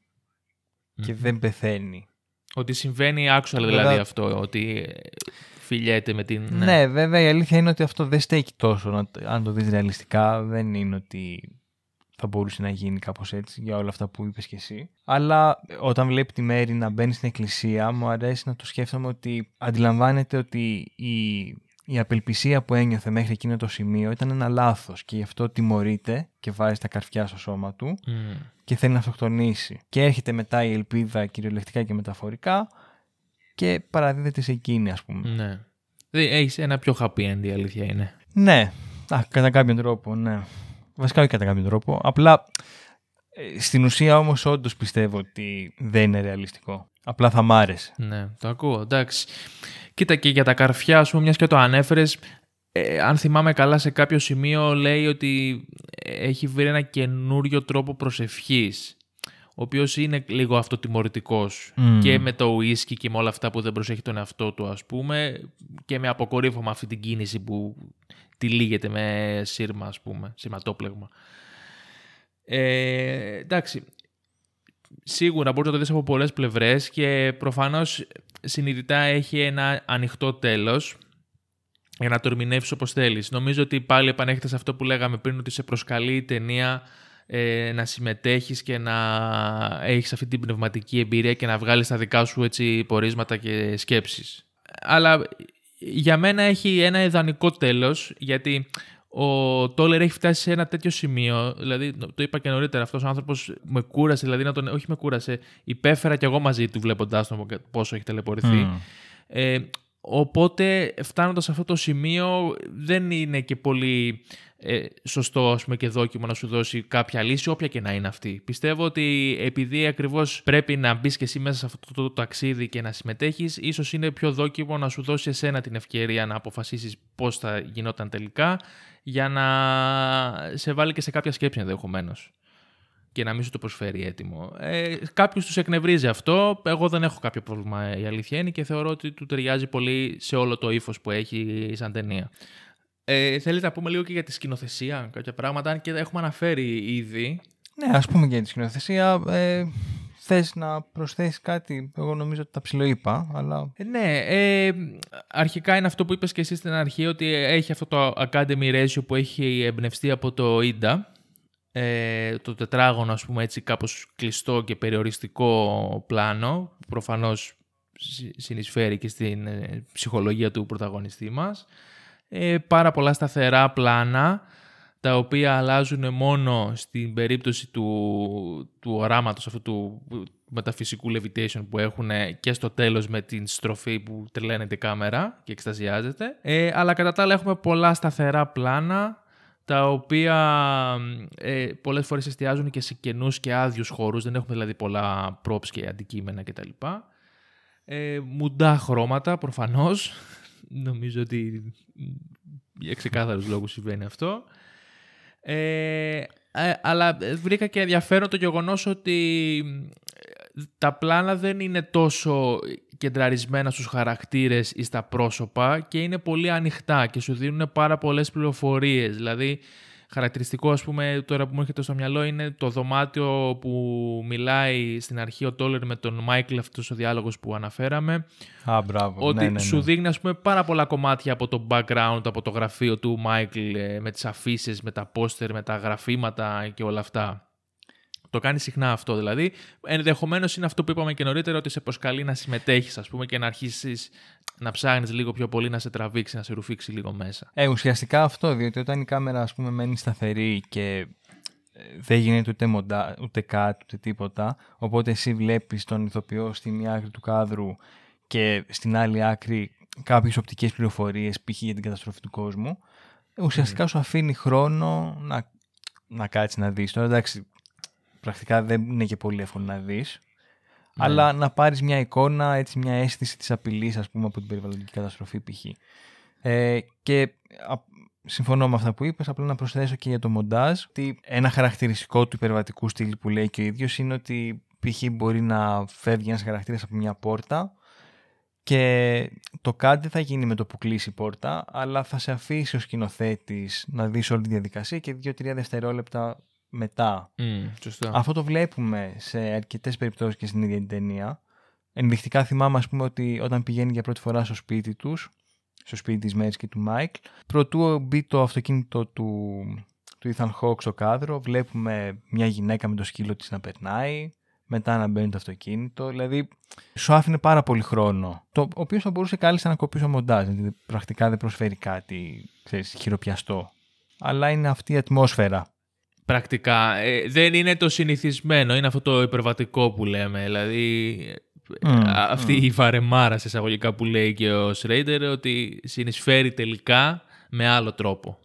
και δεν πεθαίνει. Ότι συμβαίνει actual δηλαδή αυτό, ότι φιλιέται με την... Ναι, βέβαια η αλήθεια είναι ότι αυτό δεν στέκει τόσο, αν το δεις ρεαλιστικά, δεν είναι ότι... θα μπορούσε να γίνει κάπως έτσι για όλα αυτά που είπες και εσύ. Αλλά όταν βλέπει τη Μέρη να μπαίνει στην εκκλησία, μου αρέσει να το σκέφτομαι ότι αντιλαμβάνεται ότι η απελπισία που ένιωθε μέχρι εκείνο το σημείο ήταν ένα λάθος και γι' αυτό τιμωρείται και βάζει τα καρφιά στο σώμα του και θέλει να αυτοκτονήσει. Και έρχεται μετά η ελπίδα κυριολεκτικά και μεταφορικά και παραδίδεται σε εκείνη, ας πούμε. Ναι. Έχεις ένα πιο happy end, η αλήθεια είναι. Ναι, κατά κάποιον τρόπο, ναι. Βασικά όχι κατά κάποιον τρόπο, απλά στην ουσία όμως όντως πιστεύω ότι δεν είναι ρεαλιστικό. Απλά θα μ' άρεσε. Ναι, το ακούω, εντάξει. Κοίτα, και για τα καρφιά, ας πούμε, μιας και το ανέφερες, αν θυμάμαι καλά σε κάποιο σημείο λέει ότι έχει βρει ένα καινούριο τρόπο προσευχής, ο οποίος είναι λίγο αυτοτιμωρητικός και με το ουίσκι και με όλα αυτά που δεν προσέχει τον εαυτό του, ας πούμε, και με αποκορύφωμα αυτή την κίνηση που τυλίγεται με σύρμα, ας πούμε, σειρματόπλεγμα. Εντάξει, σίγουρα μπορείς να το δεις από πολλές πλευρές και προφανώς συνειδητά έχει ένα ανοιχτό τέλος για να το ερμηνεύσεις όπως θέλεις. Νομίζω ότι πάλι επανέρχεται σε αυτό που λέγαμε πριν, ότι σε προσκαλεί η ταινία να συμμετέχεις και να έχεις αυτή την πνευματική εμπειρία και να βγάλεις τα δικά σου έτσι πορίσματα και σκέψεις. Αλλά για μένα έχει ένα ιδανικό τέλος, γιατί ο Τόλερ έχει φτάσει σε ένα τέτοιο σημείο, δηλαδή το είπα και νωρίτερα, αυτός ο άνθρωπος με κούρασε, δηλαδή να τον... όχι με κούρασε, υπέφερα κι εγώ μαζί του βλέποντάς τον πόσο έχει ταλαιπωρηθεί. Οπότε φτάνοντας σε αυτό το σημείο δεν είναι και πολύ σωστό, ας πούμε, και δόκιμο να σου δώσει κάποια λύση, όποια και να είναι αυτή. Πιστεύω ότι επειδή ακριβώς πρέπει να μπεις και εσύ μέσα σε αυτό το ταξίδι και να συμμετέχεις, ίσως είναι πιο δόκιμο να σου δώσει εσένα την ευκαιρία να αποφασίσεις πώς θα γινόταν τελικά, για να σε βάλει και σε κάποια σκέψη ενδεχομένως και να μην σου το προσφέρει έτοιμο. Κάποιους τους εκνευρίζει αυτό. Εγώ δεν έχω κάποιο πρόβλημα, η αλήθεια είναι, και θεωρώ ότι του ταιριάζει πολύ σε όλο το ύφος που έχει σαν ταινία. Θέλετε να πούμε λίγο και για τη σκηνοθεσία, κάποια πράγματα, αν και τα έχουμε αναφέρει ήδη. Ναι, ας πούμε και για τη σκηνοθεσία. Θες να προσθέσεις κάτι? Εγώ νομίζω ότι τα ψιλοείπα, αλλά... Ναι, αρχικά είναι αυτό που είπες και εσύ στην αρχή, ότι έχει αυτό το Academy Ratio που έχει εμπνευστεί από το Ida. Το τετράγωνο, ας πούμε, έτσι κάπως κλειστό και περιοριστικό πλάνο, που προφανώς συνεισφέρει και στην ψυχολογία του πρωταγωνιστή μας. Πάρα πολλά σταθερά πλάνα, τα οποία αλλάζουν μόνο στην περίπτωση του οράματος αυτού του μεταφυσικού levitation που έχουν και στο τέλος με την στροφή που τρελαίνεται η κάμερα και εκστασιάζεται. Αλλά κατά τα άλλα έχουμε πολλά σταθερά πλάνα, τα οποία πολλές φορές εστιάζουν και σε κενούς και άδειους χώρους, δεν έχουμε δηλαδή πολλά props και αντικείμενα κτλ. Μουντά χρώματα, προφανώς. Νομίζω ότι για ξεκάθαρους λόγους συμβαίνει αυτό. Αλλά βρήκα και ενδιαφέρον το γεγονός ότι τα πλάνα δεν είναι τόσο κεντραρισμένα στους χαρακτήρες ή στα πρόσωπα και είναι πολύ ανοιχτά και σου δίνουν πάρα πολλές πληροφορίες. Δηλαδή, χαρακτηριστικό, ας πούμε, τώρα που μου έρχεται στο μυαλό είναι το δωμάτιο που μιλάει στην αρχή ο Τόλερ με τον Μάικλ, αυτός ο διάλογος που αναφέραμε. Μπράβο. Ότι σου δείχνει, ας πούμε, πάρα πολλά κομμάτια από το background, από το γραφείο του Μάικλ, με τις αφήσεις, με τα πόστερ, με τα γραφήματα και όλα αυτά. Το κάνει συχνά αυτό. Δηλαδή, ενδεχομένως είναι αυτό που είπαμε και νωρίτερα, ότι σε προσκαλεί να συμμετέχεις, ας πούμε, και να αρχίσεις να ψάχνεις λίγο πιο πολύ, να σε τραβήξει, να σε ρουφήξει λίγο μέσα. Ουσιαστικά αυτό, διότι όταν η κάμερα, ας πούμε, μένει σταθερή και δεν γίνεται ούτε μοντά, ούτε κάτι, ούτε τίποτα, οπότε εσύ βλέπεις τον ηθοποιό στη μία άκρη του κάδρου και στην άλλη άκρη κάποιες οπτικές πληροφορίες, π.χ. για την καταστροφή του κόσμου, ουσιαστικά σου αφήνει χρόνο να κάτσεις να δεις. Τώρα, εντάξει, πρακτικά δεν είναι και πολύ εύκολο να δεις, αλλά να πάρεις μια εικόνα, έτσι, μια αίσθηση της απειλής, ας πούμε, από την περιβαλλοντική καταστροφή, π.χ. Συμφωνώ με αυτά που είπες, απλά να προσθέσω και για το μοντάζ ότι ένα χαρακτηριστικό του υπερβατικού στυλ που λέει και ο ίδιος είναι ότι π.χ. μπορεί να φεύγει ένας χαρακτήρας από μια πόρτα και το κάτι δεν θα γίνει με το που κλείσει η πόρτα, αλλά θα σε αφήσει ο σκηνοθέτης να δεις όλη τη διαδικασία και 2-3 δευτερόλεπτα μετά. Αυτό το βλέπουμε σε αρκετές περιπτώσεις και στην ίδια την ταινία. Ενδεικτικά θυμάμαι, ας πούμε, ότι όταν πηγαίνει για πρώτη φορά στο σπίτι της Μέρης και του Μάικλ, προτού μπει το αυτοκίνητο του Ethan Hawke στο κάδρο, βλέπουμε μια γυναίκα με το σκύλο της να περνάει, μετά να μπαίνει το αυτοκίνητο, δηλαδή σου άφηνε πάρα πολύ χρόνο, το οποίο θα μπορούσε κάλλιστα να κοπεί στο μοντάζ, δηλαδή πρακτικά δεν προσφέρει κάτι, ξέρεις, χειροπιαστό, αλλά είναι αυτή η ατμόσφαιρα. Πρακτικά δεν είναι το συνηθισμένο, είναι αυτό το υπερβατικό που λέμε, δηλαδή... αυτή η βαρεμάρα σε εισαγωγικά που λέει και ο Schrader, ότι συνεισφέρει τελικά με άλλο τρόπο.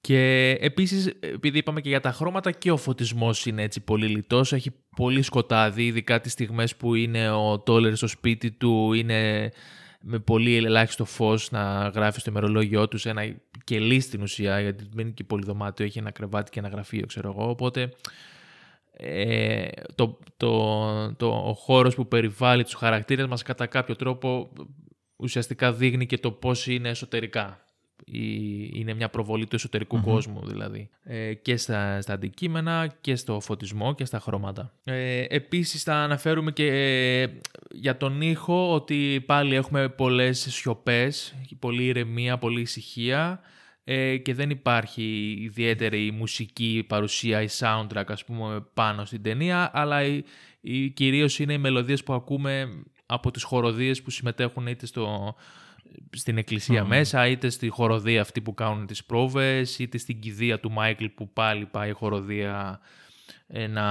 Και επίσης, επειδή είπαμε και για τα χρώματα, και ο φωτισμός είναι έτσι πολύ λιτός, έχει πολύ σκοτάδι, ειδικά τις στιγμές που είναι ο Τόλερ στο σπίτι του, είναι με πολύ ελάχιστο φως να γράφει στο ημερολόγιο του, ένα κελί στην ουσία, γιατί δεν είναι και πολύ δωμάτιο, έχει ένα κρεβάτι και ένα γραφείο, ξέρω εγώ, οπότε... ο χώρος που περιβάλλει τους χαρακτήρες μας κατά κάποιο τρόπο ουσιαστικά δείχνει και το πώς είναι εσωτερικά. Είναι μια προβολή του εσωτερικού κόσμου, δηλαδή, και στα αντικείμενα και στο φωτισμό και στα χρώματα. Επίσης θα αναφέρουμε και για τον ήχο, ότι πάλι έχουμε πολλές σιωπές, πολλή ηρεμία, πολλή ησυχία, και δεν υπάρχει ιδιαίτερη μουσική παρουσία, η soundtrack, ας πούμε, πάνω στην ταινία, αλλά κυρίως είναι οι μελωδίες που ακούμε από τις χοροδίες που συμμετέχουν είτε στην εκκλησία μέσα, είτε στη χοροδία αυτή που κάνουν τις πρόβες, είτε στην κηδεία του Μάικλ που πάλι πάει η χοροδία να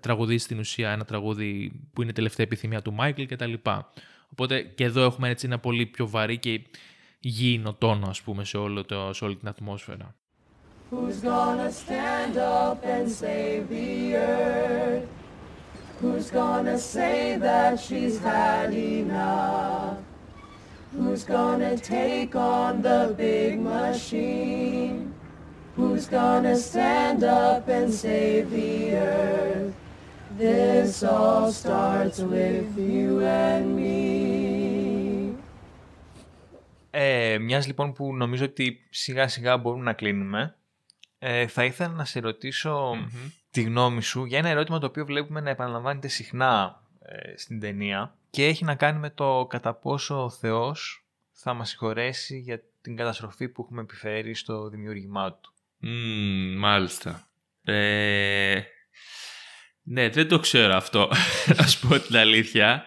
τραγουδίσει στην ουσία ένα τραγούδι που είναι τελευταία επιθυμία του Μάικλ κτλ. Οπότε και εδώ έχουμε έτσι ένα πολύ πιο βαρύ και γήινο τόνο, ας πούμε, σε όλη την ατμόσφαιρα. Who's gonna stand up and save the earth? Who's gonna say that she's had enough? Who's gonna take on the big machine? Who's gonna stand up and save the earth? This all starts with you and me. Μιας λοιπόν που νομίζω ότι σιγά σιγά μπορούμε να κλείνουμε, θα ήθελα να σε ρωτήσω τη γνώμη σου για ένα ερώτημα το οποίο βλέπουμε να επαναλαμβάνεται συχνά στην ταινία, και έχει να κάνει με το κατά πόσο ο Θεός θα μας συγχωρέσει για την καταστροφή που έχουμε επιφέρει στο δημιούργημά του. Μάλιστα. Ναι, δεν το ξέρω αυτό, να σου πω την αλήθεια.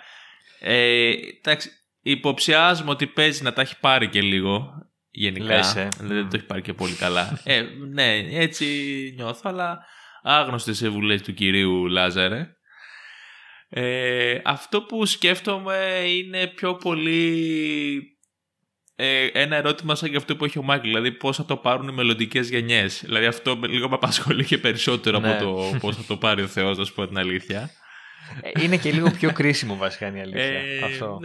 Εντάξει, υποψιάζομαι ότι παίζει να τα έχει πάρει και λίγο. Γενικά. Δεν το έχει πάρει και πολύ καλά. Ναι, έτσι νιώθω, αλλά άγνωστες συμβουλές του κυρίου Λάζαρε. Αυτό που σκέφτομαι είναι πιο πολύ ένα ερώτημα σαν και αυτό που έχει ο Μάικλ. Δηλαδή, πώς θα το πάρουν οι μελλοντικές γενιές. Δηλαδή, αυτό λίγο με απασχολεί και περισσότερο από το πώς θα το πάρει ο Θεός, να σου πω την αλήθεια. Είναι και λίγο πιο κρίσιμο βασικά, είναι η αλήθεια. Αυτό.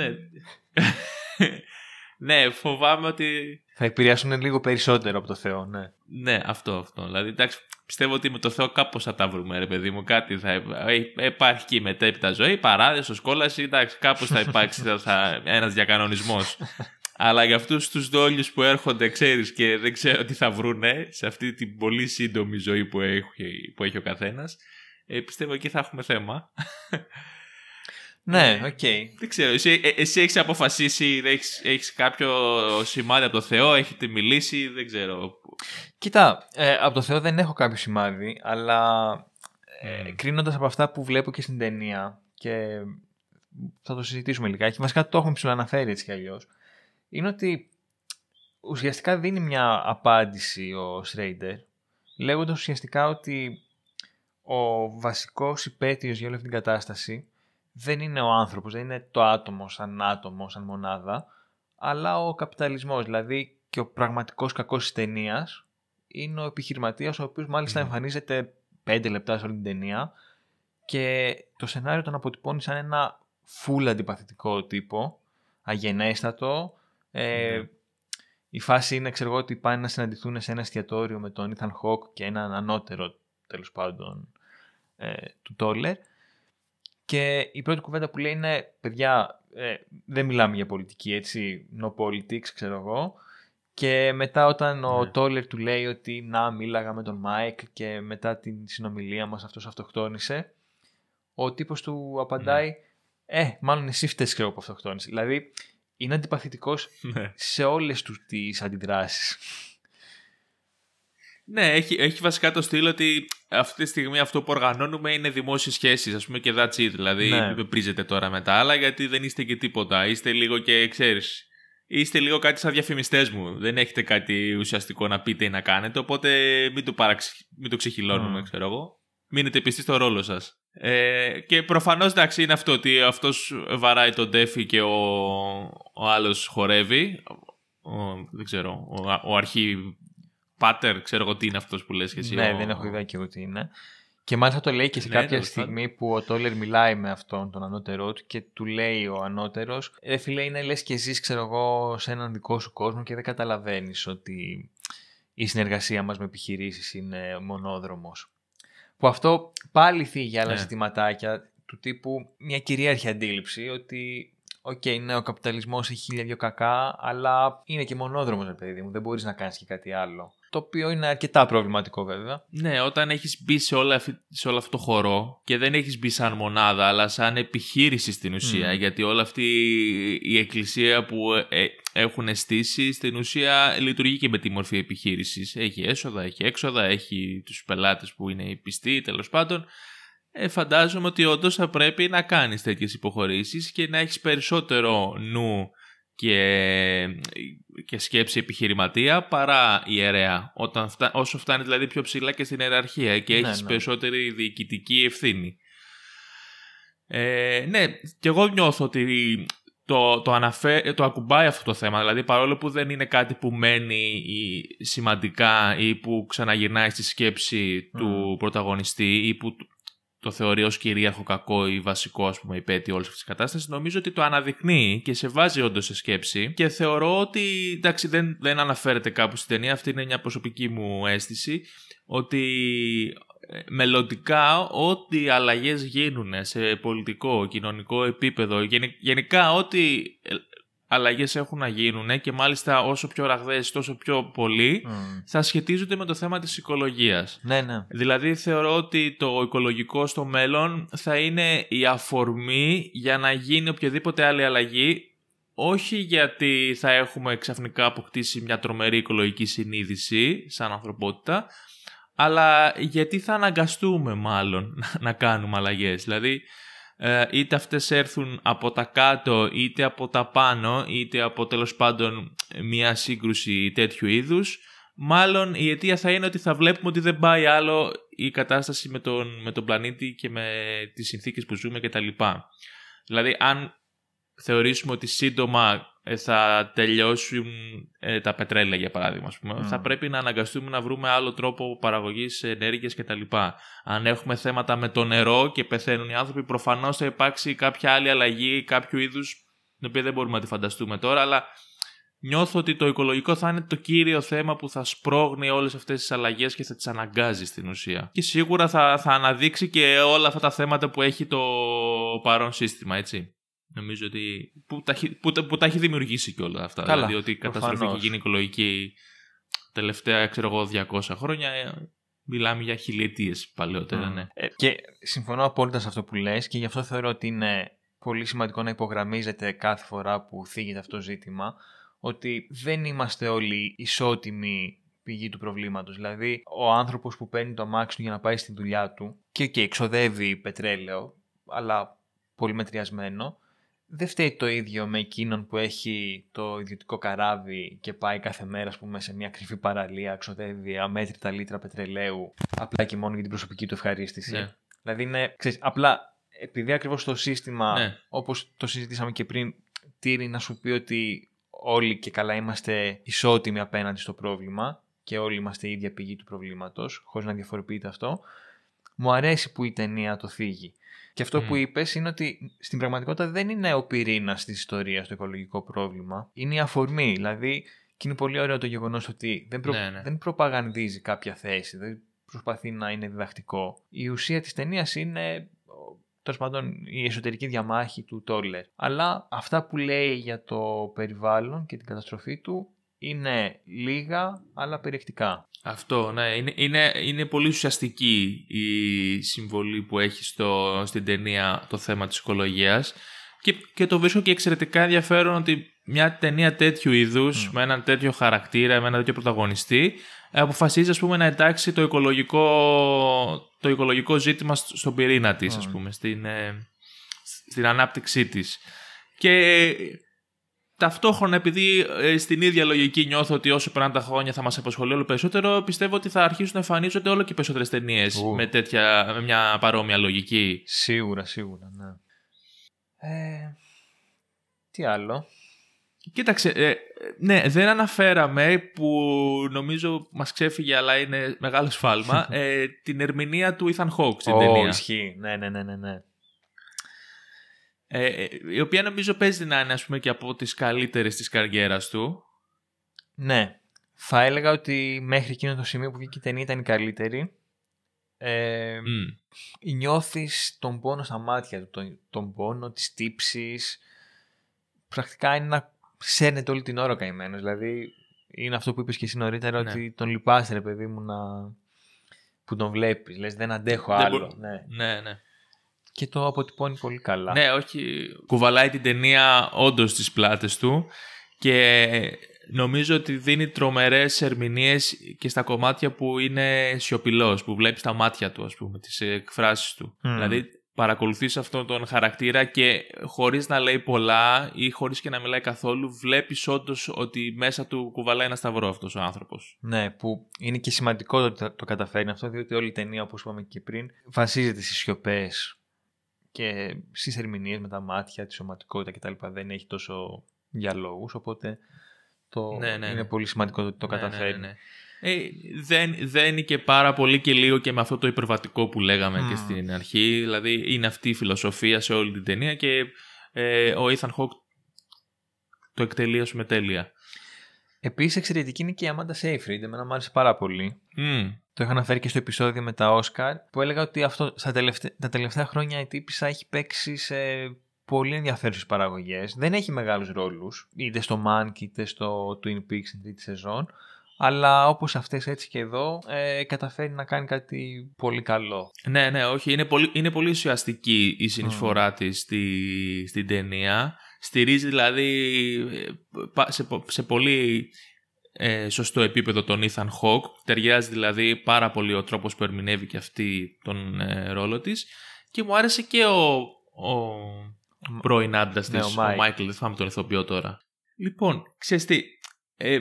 Ναι, φοβάμαι ότι... θα επηρεάσουν λίγο περισσότερο από το Θεό, ναι. Ναι, αυτό. Δηλαδή, εντάξει, πιστεύω ότι με το Θεό κάπως θα τα βρούμε, ρε παιδί μου. Κάτι θα υπάρχει και η μετέπειτα ζωή, παράδεισος, κόλαση, εντάξει, κάπως θα υπάρξει ένας διακανονισμός. Αλλά για αυτούς τους δόλιους που έρχονται, ξέρεις, και δεν ξέρω τι θα βρούνε σε αυτή την πολύ σύντομη ζωή που έχει ο καθένας, πιστεύω εκεί θα έχουμε θέμα. Ναι, οκ. Δεν ξέρω, εσύ έχεις αποφασίσει, έχεις κάποιο σημάδι από το Θεό, έχετε μιλήσει, δεν ξέρω. Κοίτα, από το Θεό δεν έχω κάποιο σημάδι, αλλά κρίνοντας από αυτά που βλέπω και στην ταινία, και θα το συζητήσουμε λιγάκι, βασικά το έχουμε ψηλοαναφέρει έτσι κι αλλιώς, είναι ότι ουσιαστικά δίνει μια απάντηση ο Schrader, λέγοντας ουσιαστικά ότι ο βασικός υπαίτιος για όλη αυτή την κατάσταση δεν είναι ο άνθρωπος, δεν είναι το άτομο, σαν μονάδα, αλλά ο καπιταλισμός. Δηλαδή και ο πραγματικός κακός της ταινίας είναι ο επιχειρηματίας, ο οποίος μάλιστα εμφανίζεται 5 λεπτά σε όλη την ταινία, και το σενάριο τον αποτυπώνει σαν ένα full αντιπαθητικό τύπο, αγενέστατο. Η φάση είναι, ξέρω εγώ, ότι πάνε να συναντηθούν σε ένα εστιατόριο με τον Ethan Hawke και έναν ανώτερο, τέλος πάντων, του Τόλερ. Και η πρώτη κουβέντα που λέει είναι, παιδιά, δεν μιλάμε για πολιτική, έτσι, no politics, ξέρω εγώ. Και μετά όταν ο Τόλερ του λέει ότι να, μίλαγα με τον Μάικλ και μετά την συνομιλία μας αυτός αυτοκτόνησε, ο τύπος του απαντάει, μάλλον εσύ φταίς, ξέρω, που αυτοκτόνησε. Δηλαδή, είναι αντιπαθητικός σε όλες τις αντιδράσεις. Ναι, έχει βασικά το στυλ ότι αυτή τη στιγμή αυτό που οργανώνουμε είναι δημόσιες σχέσεις, ας πούμε, και that's it. Δηλαδή, μην πρίζετε τώρα με τα άλλα, γιατί δεν είστε και τίποτα. Είστε λίγο και, ξέρεις, είστε λίγο κάτι σαν διαφημιστές μου. Δεν έχετε κάτι ουσιαστικό να πείτε ή να κάνετε, οπότε μην το ξεχυλώνουμε, ξέρω εγώ. Μείνετε πιστοί στο ρόλο σας. Και προφανώς, εντάξει, είναι αυτό ότι αυτός βαράει τον τέφι και ο άλλος χορεύει. Δεν ξέρω, ο αρχή... Πάτερ, ξέρω εγώ τι είναι αυτός που λες και εσύ. Ναι, δεν έχω ιδέα και εγώ τι είναι. Και μάλιστα το λέει και σε κάποια στιγμή που ο Τόλερ μιλάει με αυτόν τον ανώτερό του και του λέει ο ανώτερος, φίλε, είναι λες και ζεις, ξέρω εγώ, σε έναν δικό σου κόσμο και δεν καταλαβαίνεις ότι η συνεργασία μας με επιχειρήσεις είναι μονόδρομος. Που αυτό πάλι θίγει άλλα ζητηματάκια του τύπου μια κυρίαρχη αντίληψη ότι... Okay, ναι, ο καπιταλισμός έχει χίλια δυο κακά, αλλά είναι και μονόδρομος, ρε παιδί μου. Δεν μπορείς να κάνεις και κάτι άλλο. Το οποίο είναι αρκετά προβληματικό, βέβαια. Ναι, όταν έχεις μπει σε όλο αυτό το χορό και δεν έχεις μπει σαν μονάδα, αλλά σαν επιχείρηση στην ουσία. Γιατί όλη αυτή η εκκλησία που έχουν στήσει στην ουσία λειτουργεί και με τη μορφή επιχείρησης. Έχει έσοδα, έχει έξοδα, έχει τους πελάτες που είναι οι πιστοί, τέλος πάντων. Φαντάζομαι ότι όντως θα πρέπει να κάνεις τέτοιες υποχωρήσεις και να έχεις περισσότερο νου και σκέψη επιχειρηματία παρά ιερέα. Όσο φτάνει δηλαδή πιο ψηλά και στην ιεραρχία και έχεις περισσότερη διοικητική ευθύνη. Ναι, και εγώ νιώθω ότι το ακουμπάει αυτό το θέμα. Δηλαδή, παρόλο που δεν είναι κάτι που μένει σημαντικά ή που ξαναγυρνάει στη σκέψη του πρωταγωνιστή ή που το θεωρεί ως κυρίαρχο κακό ή βασικό, ας πούμε, υπέτη όλης αυτής της κατάστασης, νομίζω ότι το αναδεικνύει και σε βάζει όντως σε σκέψη. Και θεωρώ ότι, εντάξει, δεν αναφέρεται κάπου στην ταινία, αυτή είναι μια προσωπική μου αίσθηση, ότι μελλοντικά ό,τι αλλαγές γίνουν σε πολιτικό, κοινωνικό επίπεδο, γενικά ό,τι αλλαγές έχουν να γίνουν και μάλιστα όσο πιο ραγδαίες τόσο πιο πολύ, θα σχετίζονται με το θέμα της οικολογίας. Ναι. Δηλαδή θεωρώ ότι το οικολογικό στο μέλλον θα είναι η αφορμή για να γίνει οποιαδήποτε άλλη αλλαγή, όχι γιατί θα έχουμε ξαφνικά αποκτήσει μια τρομερή οικολογική συνείδηση σαν ανθρωπότητα, αλλά γιατί θα αναγκαστούμε μάλλον να κάνουμε αλλαγές. Δηλαδή, είτε αυτές έρθουν από τα κάτω, είτε από τα πάνω, είτε από, τέλος πάντων, μια σύγκρουση τέτοιου είδους, μάλλον η αιτία θα είναι ότι θα βλέπουμε ότι δεν πάει άλλο η κατάσταση με τον πλανήτη και με τις συνθήκες που ζούμε κτλ. Δηλαδή, αν θεωρήσουμε ότι σύντομα θα τελειώσουν τα πετρέλαια, για παράδειγμα, ας πούμε, θα πρέπει να αναγκαστούμε να βρούμε άλλο τρόπο παραγωγής ενέργειας κτλ. Αν έχουμε θέματα με το νερό και πεθαίνουν οι άνθρωποι, προφανώς θα υπάρξει κάποια άλλη αλλαγή κάποιου είδους, την οποία δεν μπορούμε να τη φανταστούμε τώρα, αλλά νιώθω ότι το οικολογικό θα είναι το κύριο θέμα που θα σπρώγνει όλες αυτές τις αλλαγές και θα τις αναγκάζει στην ουσία. Και σίγουρα θα αναδείξει και όλα αυτά τα θέματα που έχει το παρόν σύστημα, έτσι. Νομίζω ότι που τα έχει δημιουργήσει και όλα αυτά. Καλά, δηλαδή ότι η καταστροφή έχει γίνει οικολογική τελευταία, ξέρω εγώ, 200 χρόνια. Μιλάμε για χιλιετίες παλαιότερα, ναι. Και συμφωνώ απόλυτα σε αυτό που λες και γι' αυτό θεωρώ ότι είναι πολύ σημαντικό να υπογραμμίζεται κάθε φορά που θίγεται αυτό το ζήτημα ότι δεν είμαστε όλοι ισότιμοι πηγή του προβλήματος. Δηλαδή, ο άνθρωπος που παίρνει το αμάξι του για να πάει στη δουλειά του και εξοδεύει πετρέλαιο, αλλά πολύ μετριασμένο, δεν φταίει το ίδιο με εκείνον που έχει το ιδιωτικό καράβι και πάει κάθε μέρα, ας πούμε, σε μια κρυφή παραλία, εξοδεύει αμέτρητα λίτρα πετρελαίου, απλά και μόνο για την προσωπική του ευχαρίστηση. Ναι. Δηλαδή, είναι, ξέρεις, απλά επειδή ακριβώς το σύστημα, ναι, όπως το συζητήσαμε και πριν, τύρει να σου πει ότι όλοι και καλά είμαστε ισότιμοι απέναντι στο πρόβλημα και όλοι είμαστε η ίδια πηγή του προβλήματος, χωρίς να διαφοροποιείται αυτό. Μου αρέσει που η ταινία το θίγει. Και αυτό που είπες είναι ότι στην πραγματικότητα δεν είναι ο πυρήνας της ιστορίας το οικολογικό πρόβλημα. Είναι η αφορμή. Δηλαδή, και είναι πολύ ωραίο το γεγονός ότι δεν προπαγανδίζει κάποια θέση, δεν προσπαθεί να είναι διδακτικό. Η ουσία της ταινίας είναι, τέλος πάντων, η εσωτερική διαμάχη του Τόλερ. Αλλά αυτά που λέει για το περιβάλλον και την καταστροφή του είναι λίγα, αλλά περιεκτικά. Αυτό, ναι. Είναι πολύ ουσιαστική η συμβολή που έχει στην ταινία το θέμα της οικολογίας και το βρίσκω και εξαιρετικά ενδιαφέρον ότι μια ταινία τέτοιου είδους, με έναν τέτοιο χαρακτήρα, με έναν τέτοιο πρωταγωνιστή, αποφασίζει, ας πούμε, να εντάξει το οικολογικό ζήτημα στον πυρήνα της, ας πούμε, στην ανάπτυξή της. Και ταυτόχρονα, επειδή στην ίδια λογική νιώθω ότι όσο περνάνε τα χρόνια θα μας απασχολεί όλο περισσότερο, πιστεύω ότι θα αρχίσουν να εμφανίζονται όλο και περισσότερες ταινίες με μια παρόμοια λογική. Σίγουρα, σίγουρα, ναι. Τι άλλο? Κοίταξε, ναι, δεν αναφέραμε, που νομίζω μας ξέφυγε, αλλά είναι μεγάλο σφάλμα, την ερμηνεία του Ethan Hawke στην ταινία. Ισχύει, ναι. Η οποία νομίζω παίζει να είναι, ας πούμε, και από τις καλύτερες της καριέρας του. Ναι, θα έλεγα ότι μέχρι εκείνο το σημείο που βγήκε η ταινία ήταν η καλύτερη. Νιώθεις τον πόνο στα μάτια του, τον πόνο της τύψης. Πρακτικά είναι να σέρνεται όλη την ώρα ο καημένος. Δηλαδή είναι αυτό που είπες και εσύ νωρίτερα, ναι, ότι τον λυπάσαι, ρε παιδί μου, που τον βλέπεις. Λες, δεν αντέχω άλλο. Ναι. Και το αποτυπώνει πολύ καλά. Ναι, όχι. Κουβαλάει την ταινία όντως στις πλάτες του και νομίζω ότι δίνει τρομερές ερμηνείες και στα κομμάτια που είναι σιωπηλός, που βλέπεις τα μάτια του, ας πούμε, τις εκφράσεις του. Δηλαδή παρακολουθείς αυτόν τον χαρακτήρα και χωρίς να λέει πολλά ή χωρίς και να μιλάει καθόλου, βλέπεις όντως ότι μέσα του κουβαλάει ένα σταυρό αυτός ο άνθρωπος. Ναι, που είναι και σημαντικό ότι το καταφέρνει αυτό, διότι όλη η ταινία, όπως είπαμε και πριν, βασίζεται στις σιωπές και στις ερμηνείες με τα μάτια, τη σωματικότητα κτλ. Δεν έχει τόσο διαλόγους, οπότε είναι πολύ σημαντικό ότι το καταφέρει. Ναι. Δένει και πάρα πολύ και λίγο και με αυτό το υπερβατικό που λέγαμε και στην αρχή. Δηλαδή είναι αυτή η φιλοσοφία σε όλη την ταινία και ο Ethan Hawke το εκτελείωσε με τέλεια. Επίσης εξαιρετική είναι και η Amanda Seyfried. Εμένα μου άρεσε πάρα πολύ. Το είχα αναφέρει και στο επεισόδιο με τα Όσκαρ, που έλεγα ότι τα τελευταία χρόνια η τύπισσα έχει παίξει σε πολύ ενδιαφέρουσες παραγωγές. Δεν έχει μεγάλους ρόλους, είτε στο Mank είτε στο Twin Peaks την τρίτη σεζόν, αλλά όπως αυτές έτσι και εδώ καταφέρει να κάνει κάτι πολύ καλό. Ναι, όχι. Είναι πολύ ουσιαστική η συνεισφορά της στην ταινία. Στηρίζει δηλαδή σε πολύ σωστό επίπεδο τον Ethan Hawke. Ταιριάζει δηλαδή πάρα πολύ ο τρόπος που ερμηνεύει και αυτή τον ρόλο της. Και μου άρεσε και ο πρώην άντρας της, ο Μάικλ, δεν θυμάμαι τον ηθοποιό τώρα. Λοιπόν, ξέρεις τι,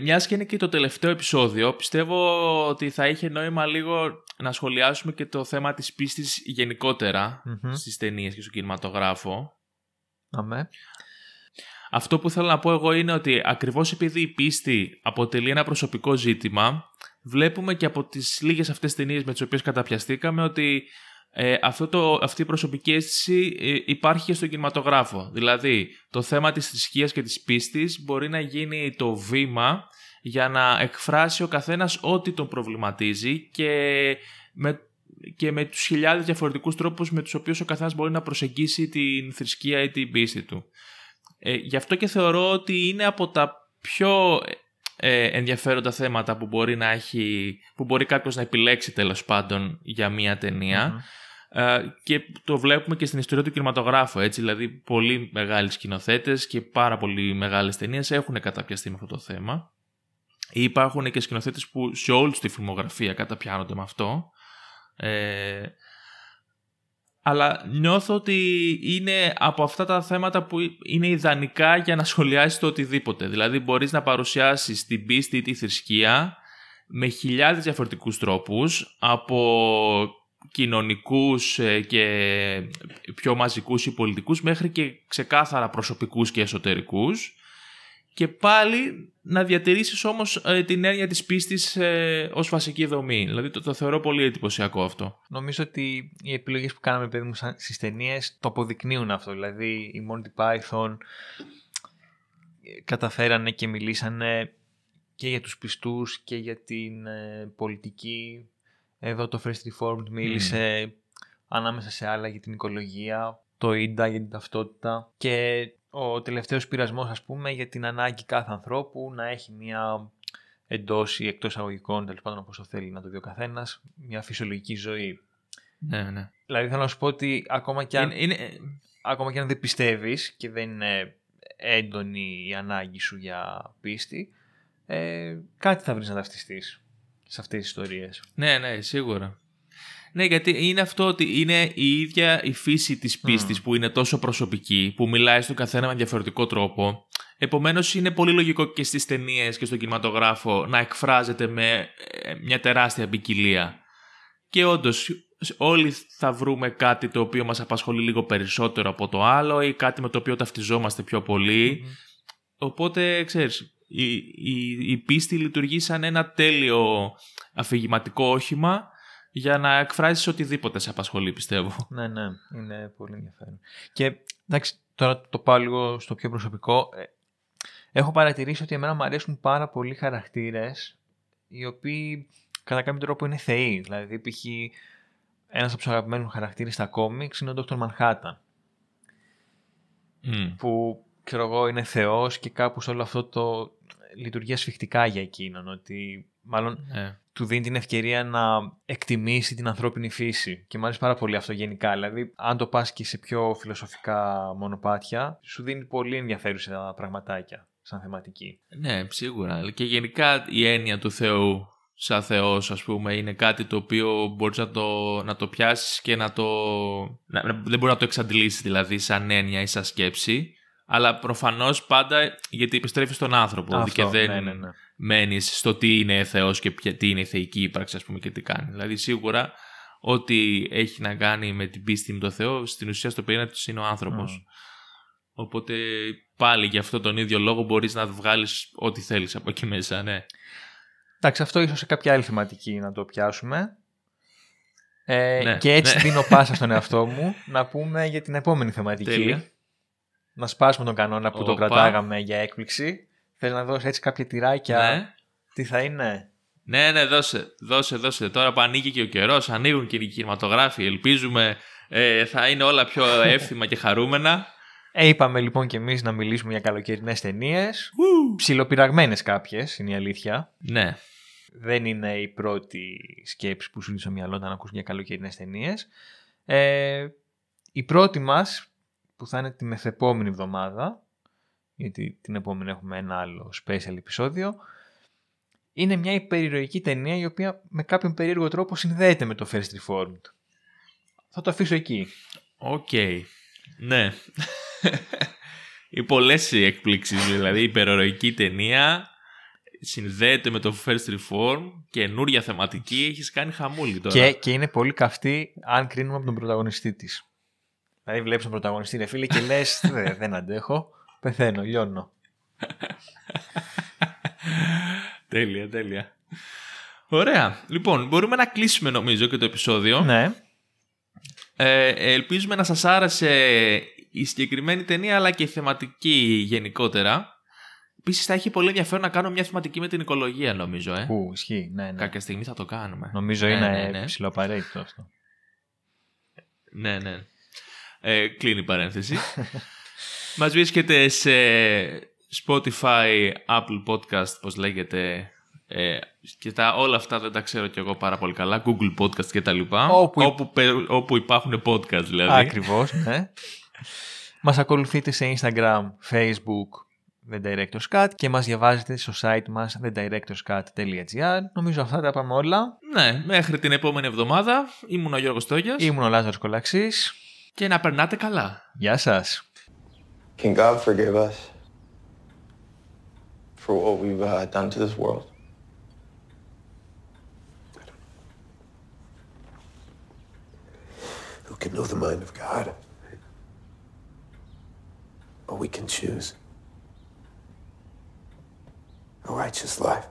μιας και είναι και το τελευταίο επεισόδιο, πιστεύω ότι θα είχε νόημα λίγο να σχολιάσουμε και το θέμα της πίστης γενικότερα στις ταινίες και στον κινηματογράφο. Αμέ. Αυτό που θέλω να πω εγώ είναι ότι ακριβώς επειδή η πίστη αποτελεί ένα προσωπικό ζήτημα, βλέπουμε και από τις λίγες αυτές ταινίες με τις οποίες καταπιαστήκαμε ότι αυτή η προσωπική αίσθηση υπάρχει και στον κινηματογράφο. Δηλαδή, το θέμα της θρησκείας και της πίστης μπορεί να γίνει το βήμα για να εκφράσει ο καθένας ό,τι τον προβληματίζει και με τους χιλιάδες διαφορετικούς τρόπους με τους οποίους ο καθένας μπορεί να προσεγγίσει την θρησκεία ή την πίστη του. Γι' αυτό και θεωρώ ότι είναι από τα πιο ενδιαφέροντα θέματα που μπορεί να έχει, που μπορεί κάποιος να επιλέξει τέλος πάντων για μία ταινία. Και το βλέπουμε και στην ιστορία του κινηματογράφου, έτσι. Δηλαδή πολύ μεγάλοι σκηνοθέτες και πάρα πολύ μεγάλες ταινίες έχουν καταπιαστεί με αυτό το θέμα. Υπάρχουν και σκηνοθέτες που σε όλη τη φιλμογραφία καταπιάνονται με αυτό. Αλλά νιώθω ότι είναι από αυτά τα θέματα που είναι ιδανικά για να σχολιάσεις το οτιδήποτε. Δηλαδή μπορείς να παρουσιάσεις την πίστη ή τη θρησκεία με χιλιάδες διαφορετικούς τρόπους, από κοινωνικούς και πιο μαζικούς ή πολιτικούς μέχρι και ξεκάθαρα προσωπικούς και εσωτερικούς, και πάλι να διατηρήσεις όμως την έννοια της πίστης ως βασική δομή. Δηλαδή το θεωρώ πολύ εντυπωσιακό αυτό. Νομίζω ότι οι επιλογές που κάναμε παιδί μου στις ταινίες το αποδεικνύουν αυτό. Δηλαδή οι Monty Python καταφέρανε και μιλήσανε και για τους πιστούς και για την πολιτική. Εδώ το First Reformed μίλησε ανάμεσα σε άλλα για την οικολογία, το Ida για την ταυτότητα και ο τελευταίος πειρασμός, ας πούμε, για την ανάγκη κάθε ανθρώπου να έχει μια εντός ή εκτός αγωγικών, τέλος πάντων όπως το θέλει να το δει ο καθένας, μια φυσιολογική ζωή. Ναι, ναι. Δηλαδή θέλω να σου πω ότι ακόμα και αν δεν πιστεύεις και δεν είναι έντονη η ανάγκη σου για πίστη, κάτι θα βρεις να ταυτιστείς σε αυτές τις ιστορίες. Ναι, ναι, σίγουρα. Ναι, γιατί είναι αυτό ότι είναι η ίδια η φύση της πίστης που είναι τόσο προσωπική, που μιλάει στον καθένα με διαφορετικό τρόπο. Επομένως, είναι πολύ λογικό και στις ταινίες και στον κινηματογράφο να εκφράζεται με μια τεράστια ποικιλία. Και όντως, όλοι θα βρούμε κάτι το οποίο μας απασχολεί λίγο περισσότερο από το άλλο ή κάτι με το οποίο ταυτιζόμαστε πιο πολύ. Οπότε, ξέρεις, η πίστη λειτουργεί σαν ένα τέλειο αφηγηματικό όχημα για να εκφράσεις οτιδήποτε σε απασχολεί, πιστεύω. Ναι, ναι, είναι πολύ ενδιαφέρον. Και εντάξει, τώρα το πάω λίγο στο πιο προσωπικό. Έχω παρατηρήσει ότι εμένα μου αρέσουν πάρα πολλοί χαρακτήρες οι οποίοι κατά κάποιο τρόπο είναι θεοί. Δηλαδή, π.χ. ένας από τους αγαπημένους χαρακτήρες στα κόμιξ είναι ο Dr. Manhattan. Που, ξέρω εγώ, είναι θεός και κάπως όλο αυτό το λειτουργεί ασφιχτικά για εκείνον. Ότι μάλλον του δίνει την ευκαιρία να εκτιμήσει την ανθρώπινη φύση. Και μου αρέσει πάρα πολύ αυτό γενικά. Δηλαδή, αν το πας και σε πιο φιλοσοφικά μονοπάτια, σου δίνει πολύ ενδιαφέρουσα πραγματάκια σαν θεματική. Ναι, σίγουρα. Και γενικά η έννοια του Θεού σαν Θεός, ας πούμε, είναι κάτι το οποίο μπορείς να το πιάσεις και δεν μπορεί να το εξαντλήσεις, δηλαδή, σαν έννοια ή σαν σκέψη. Αλλά προφανώς πάντα γιατί επιστρέφει στον άνθρωπο. Αυτό, και δεν μένεις στο τι είναι Θεός και τι είναι η θεϊκή ύπαρξη, ας πούμε, και τι κάνει. Δηλαδή, σίγουρα ό,τι έχει να κάνει με την πίστη με τον Θεό, στην ουσία στο πυρήνα του είναι ο άνθρωπος. Οπότε πάλι γι' αυτό τον ίδιο λόγο μπορείς να βγάλεις ό,τι θέλεις από εκεί μέσα, ναι. Εντάξει, αυτό ίσως σε κάποια άλλη θεματική να το πιάσουμε. Ναι, και έτσι δίνω πάσα στον εαυτό μου να πούμε για την επόμενη θεματική. Τέλεια. Να σπάσουμε τον κανόνα που τον κρατάγαμε για έκπληξη. Θες να δώσεις έτσι κάποια τυράκια? Ναι. Τι θα είναι? Ναι, ναι, δώσε. Τώρα που ανοίγει και ο καιρός, ανοίγουν και οι κινηματογράφοι. Ελπίζουμε θα είναι όλα πιο εύθυμα και χαρούμενα. Είπαμε λοιπόν και εμείς να μιλήσουμε για καλοκαιρινές ταινίες. Ψιλοπειραγμένες κάποιες, είναι η αλήθεια. Ναι. Δεν είναι η πρώτη σκέψη που σου λύνει στο μυαλό όταν ακούς για καλοκαιρινές ταινίες. Η πρώτη μας, που θα είναι τη μεθεπόμενη εβδομάδα, γιατί την επόμενη έχουμε ένα άλλο special επεισόδιο, είναι μια υπερηρωική ταινία η οποία με κάποιον περίεργο τρόπο συνδέεται με το First Reformed. Θα το αφήσω εκεί. Οκ. Ναι. Οι πολλές εκπλήξεις, δηλαδή η υπερηρωική ταινία συνδέεται με το First Reformed, καινούρια θεματική, έχεις κάνει χαμούλη τώρα. Και είναι πολύ καυτή αν κρίνουμε από τον πρωταγωνιστή της. Δηλαδή βλέπεις τον πρωταγωνιστή, ρε φίλε, και λες δεν αντέχω, πεθαίνω, λιώνω. Τέλεια, τέλεια. Ωραία. Λοιπόν, μπορούμε να κλείσουμε νομίζω και το επεισόδιο. Ναι. Ελπίζουμε να σας άρεσε η συγκεκριμένη ταινία, αλλά και η θεματική γενικότερα. Επίσης θα έχει πολύ ενδιαφέρον να κάνουμε μια θεματική με την οικολογία, νομίζω. Που ισχύει, ναι, ναι. Κάποια στιγμή θα το κάνουμε. Νομίζω είναι ψηλοαπαραίτητο αυτό. Ναι, ναι. Κλείνει η παρένθεση. Μας βρίσκεται σε Spotify, Apple Podcast, πώς λέγεται, και όλα αυτά δεν τα ξέρω κι εγώ πάρα πολύ καλά, Google Podcast και τα λοιπά, όπου υπάρχουν podcast δηλαδή. Ακριβώς, ναι. Μας ακολουθείτε σε Instagram, Facebook, The Director's Cut και μας διαβάζετε στο site μας thedirectorscut.gr. Νομίζω αυτά τα πάμε όλα. Ναι, μέχρι την επόμενη εβδομάδα. Ήμουν ο Γιώργος Τόγιας. Ήμουν ο Λάζαρος Κολαξής. Και να περνάτε καλά. Γεια σας. Can God forgive us for what we've done to this world? Who can know the mind of God? But we can choose a righteous life,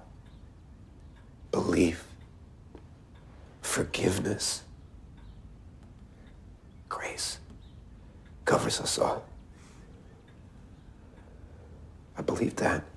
belief, forgiveness, grace covers us all. I believe that.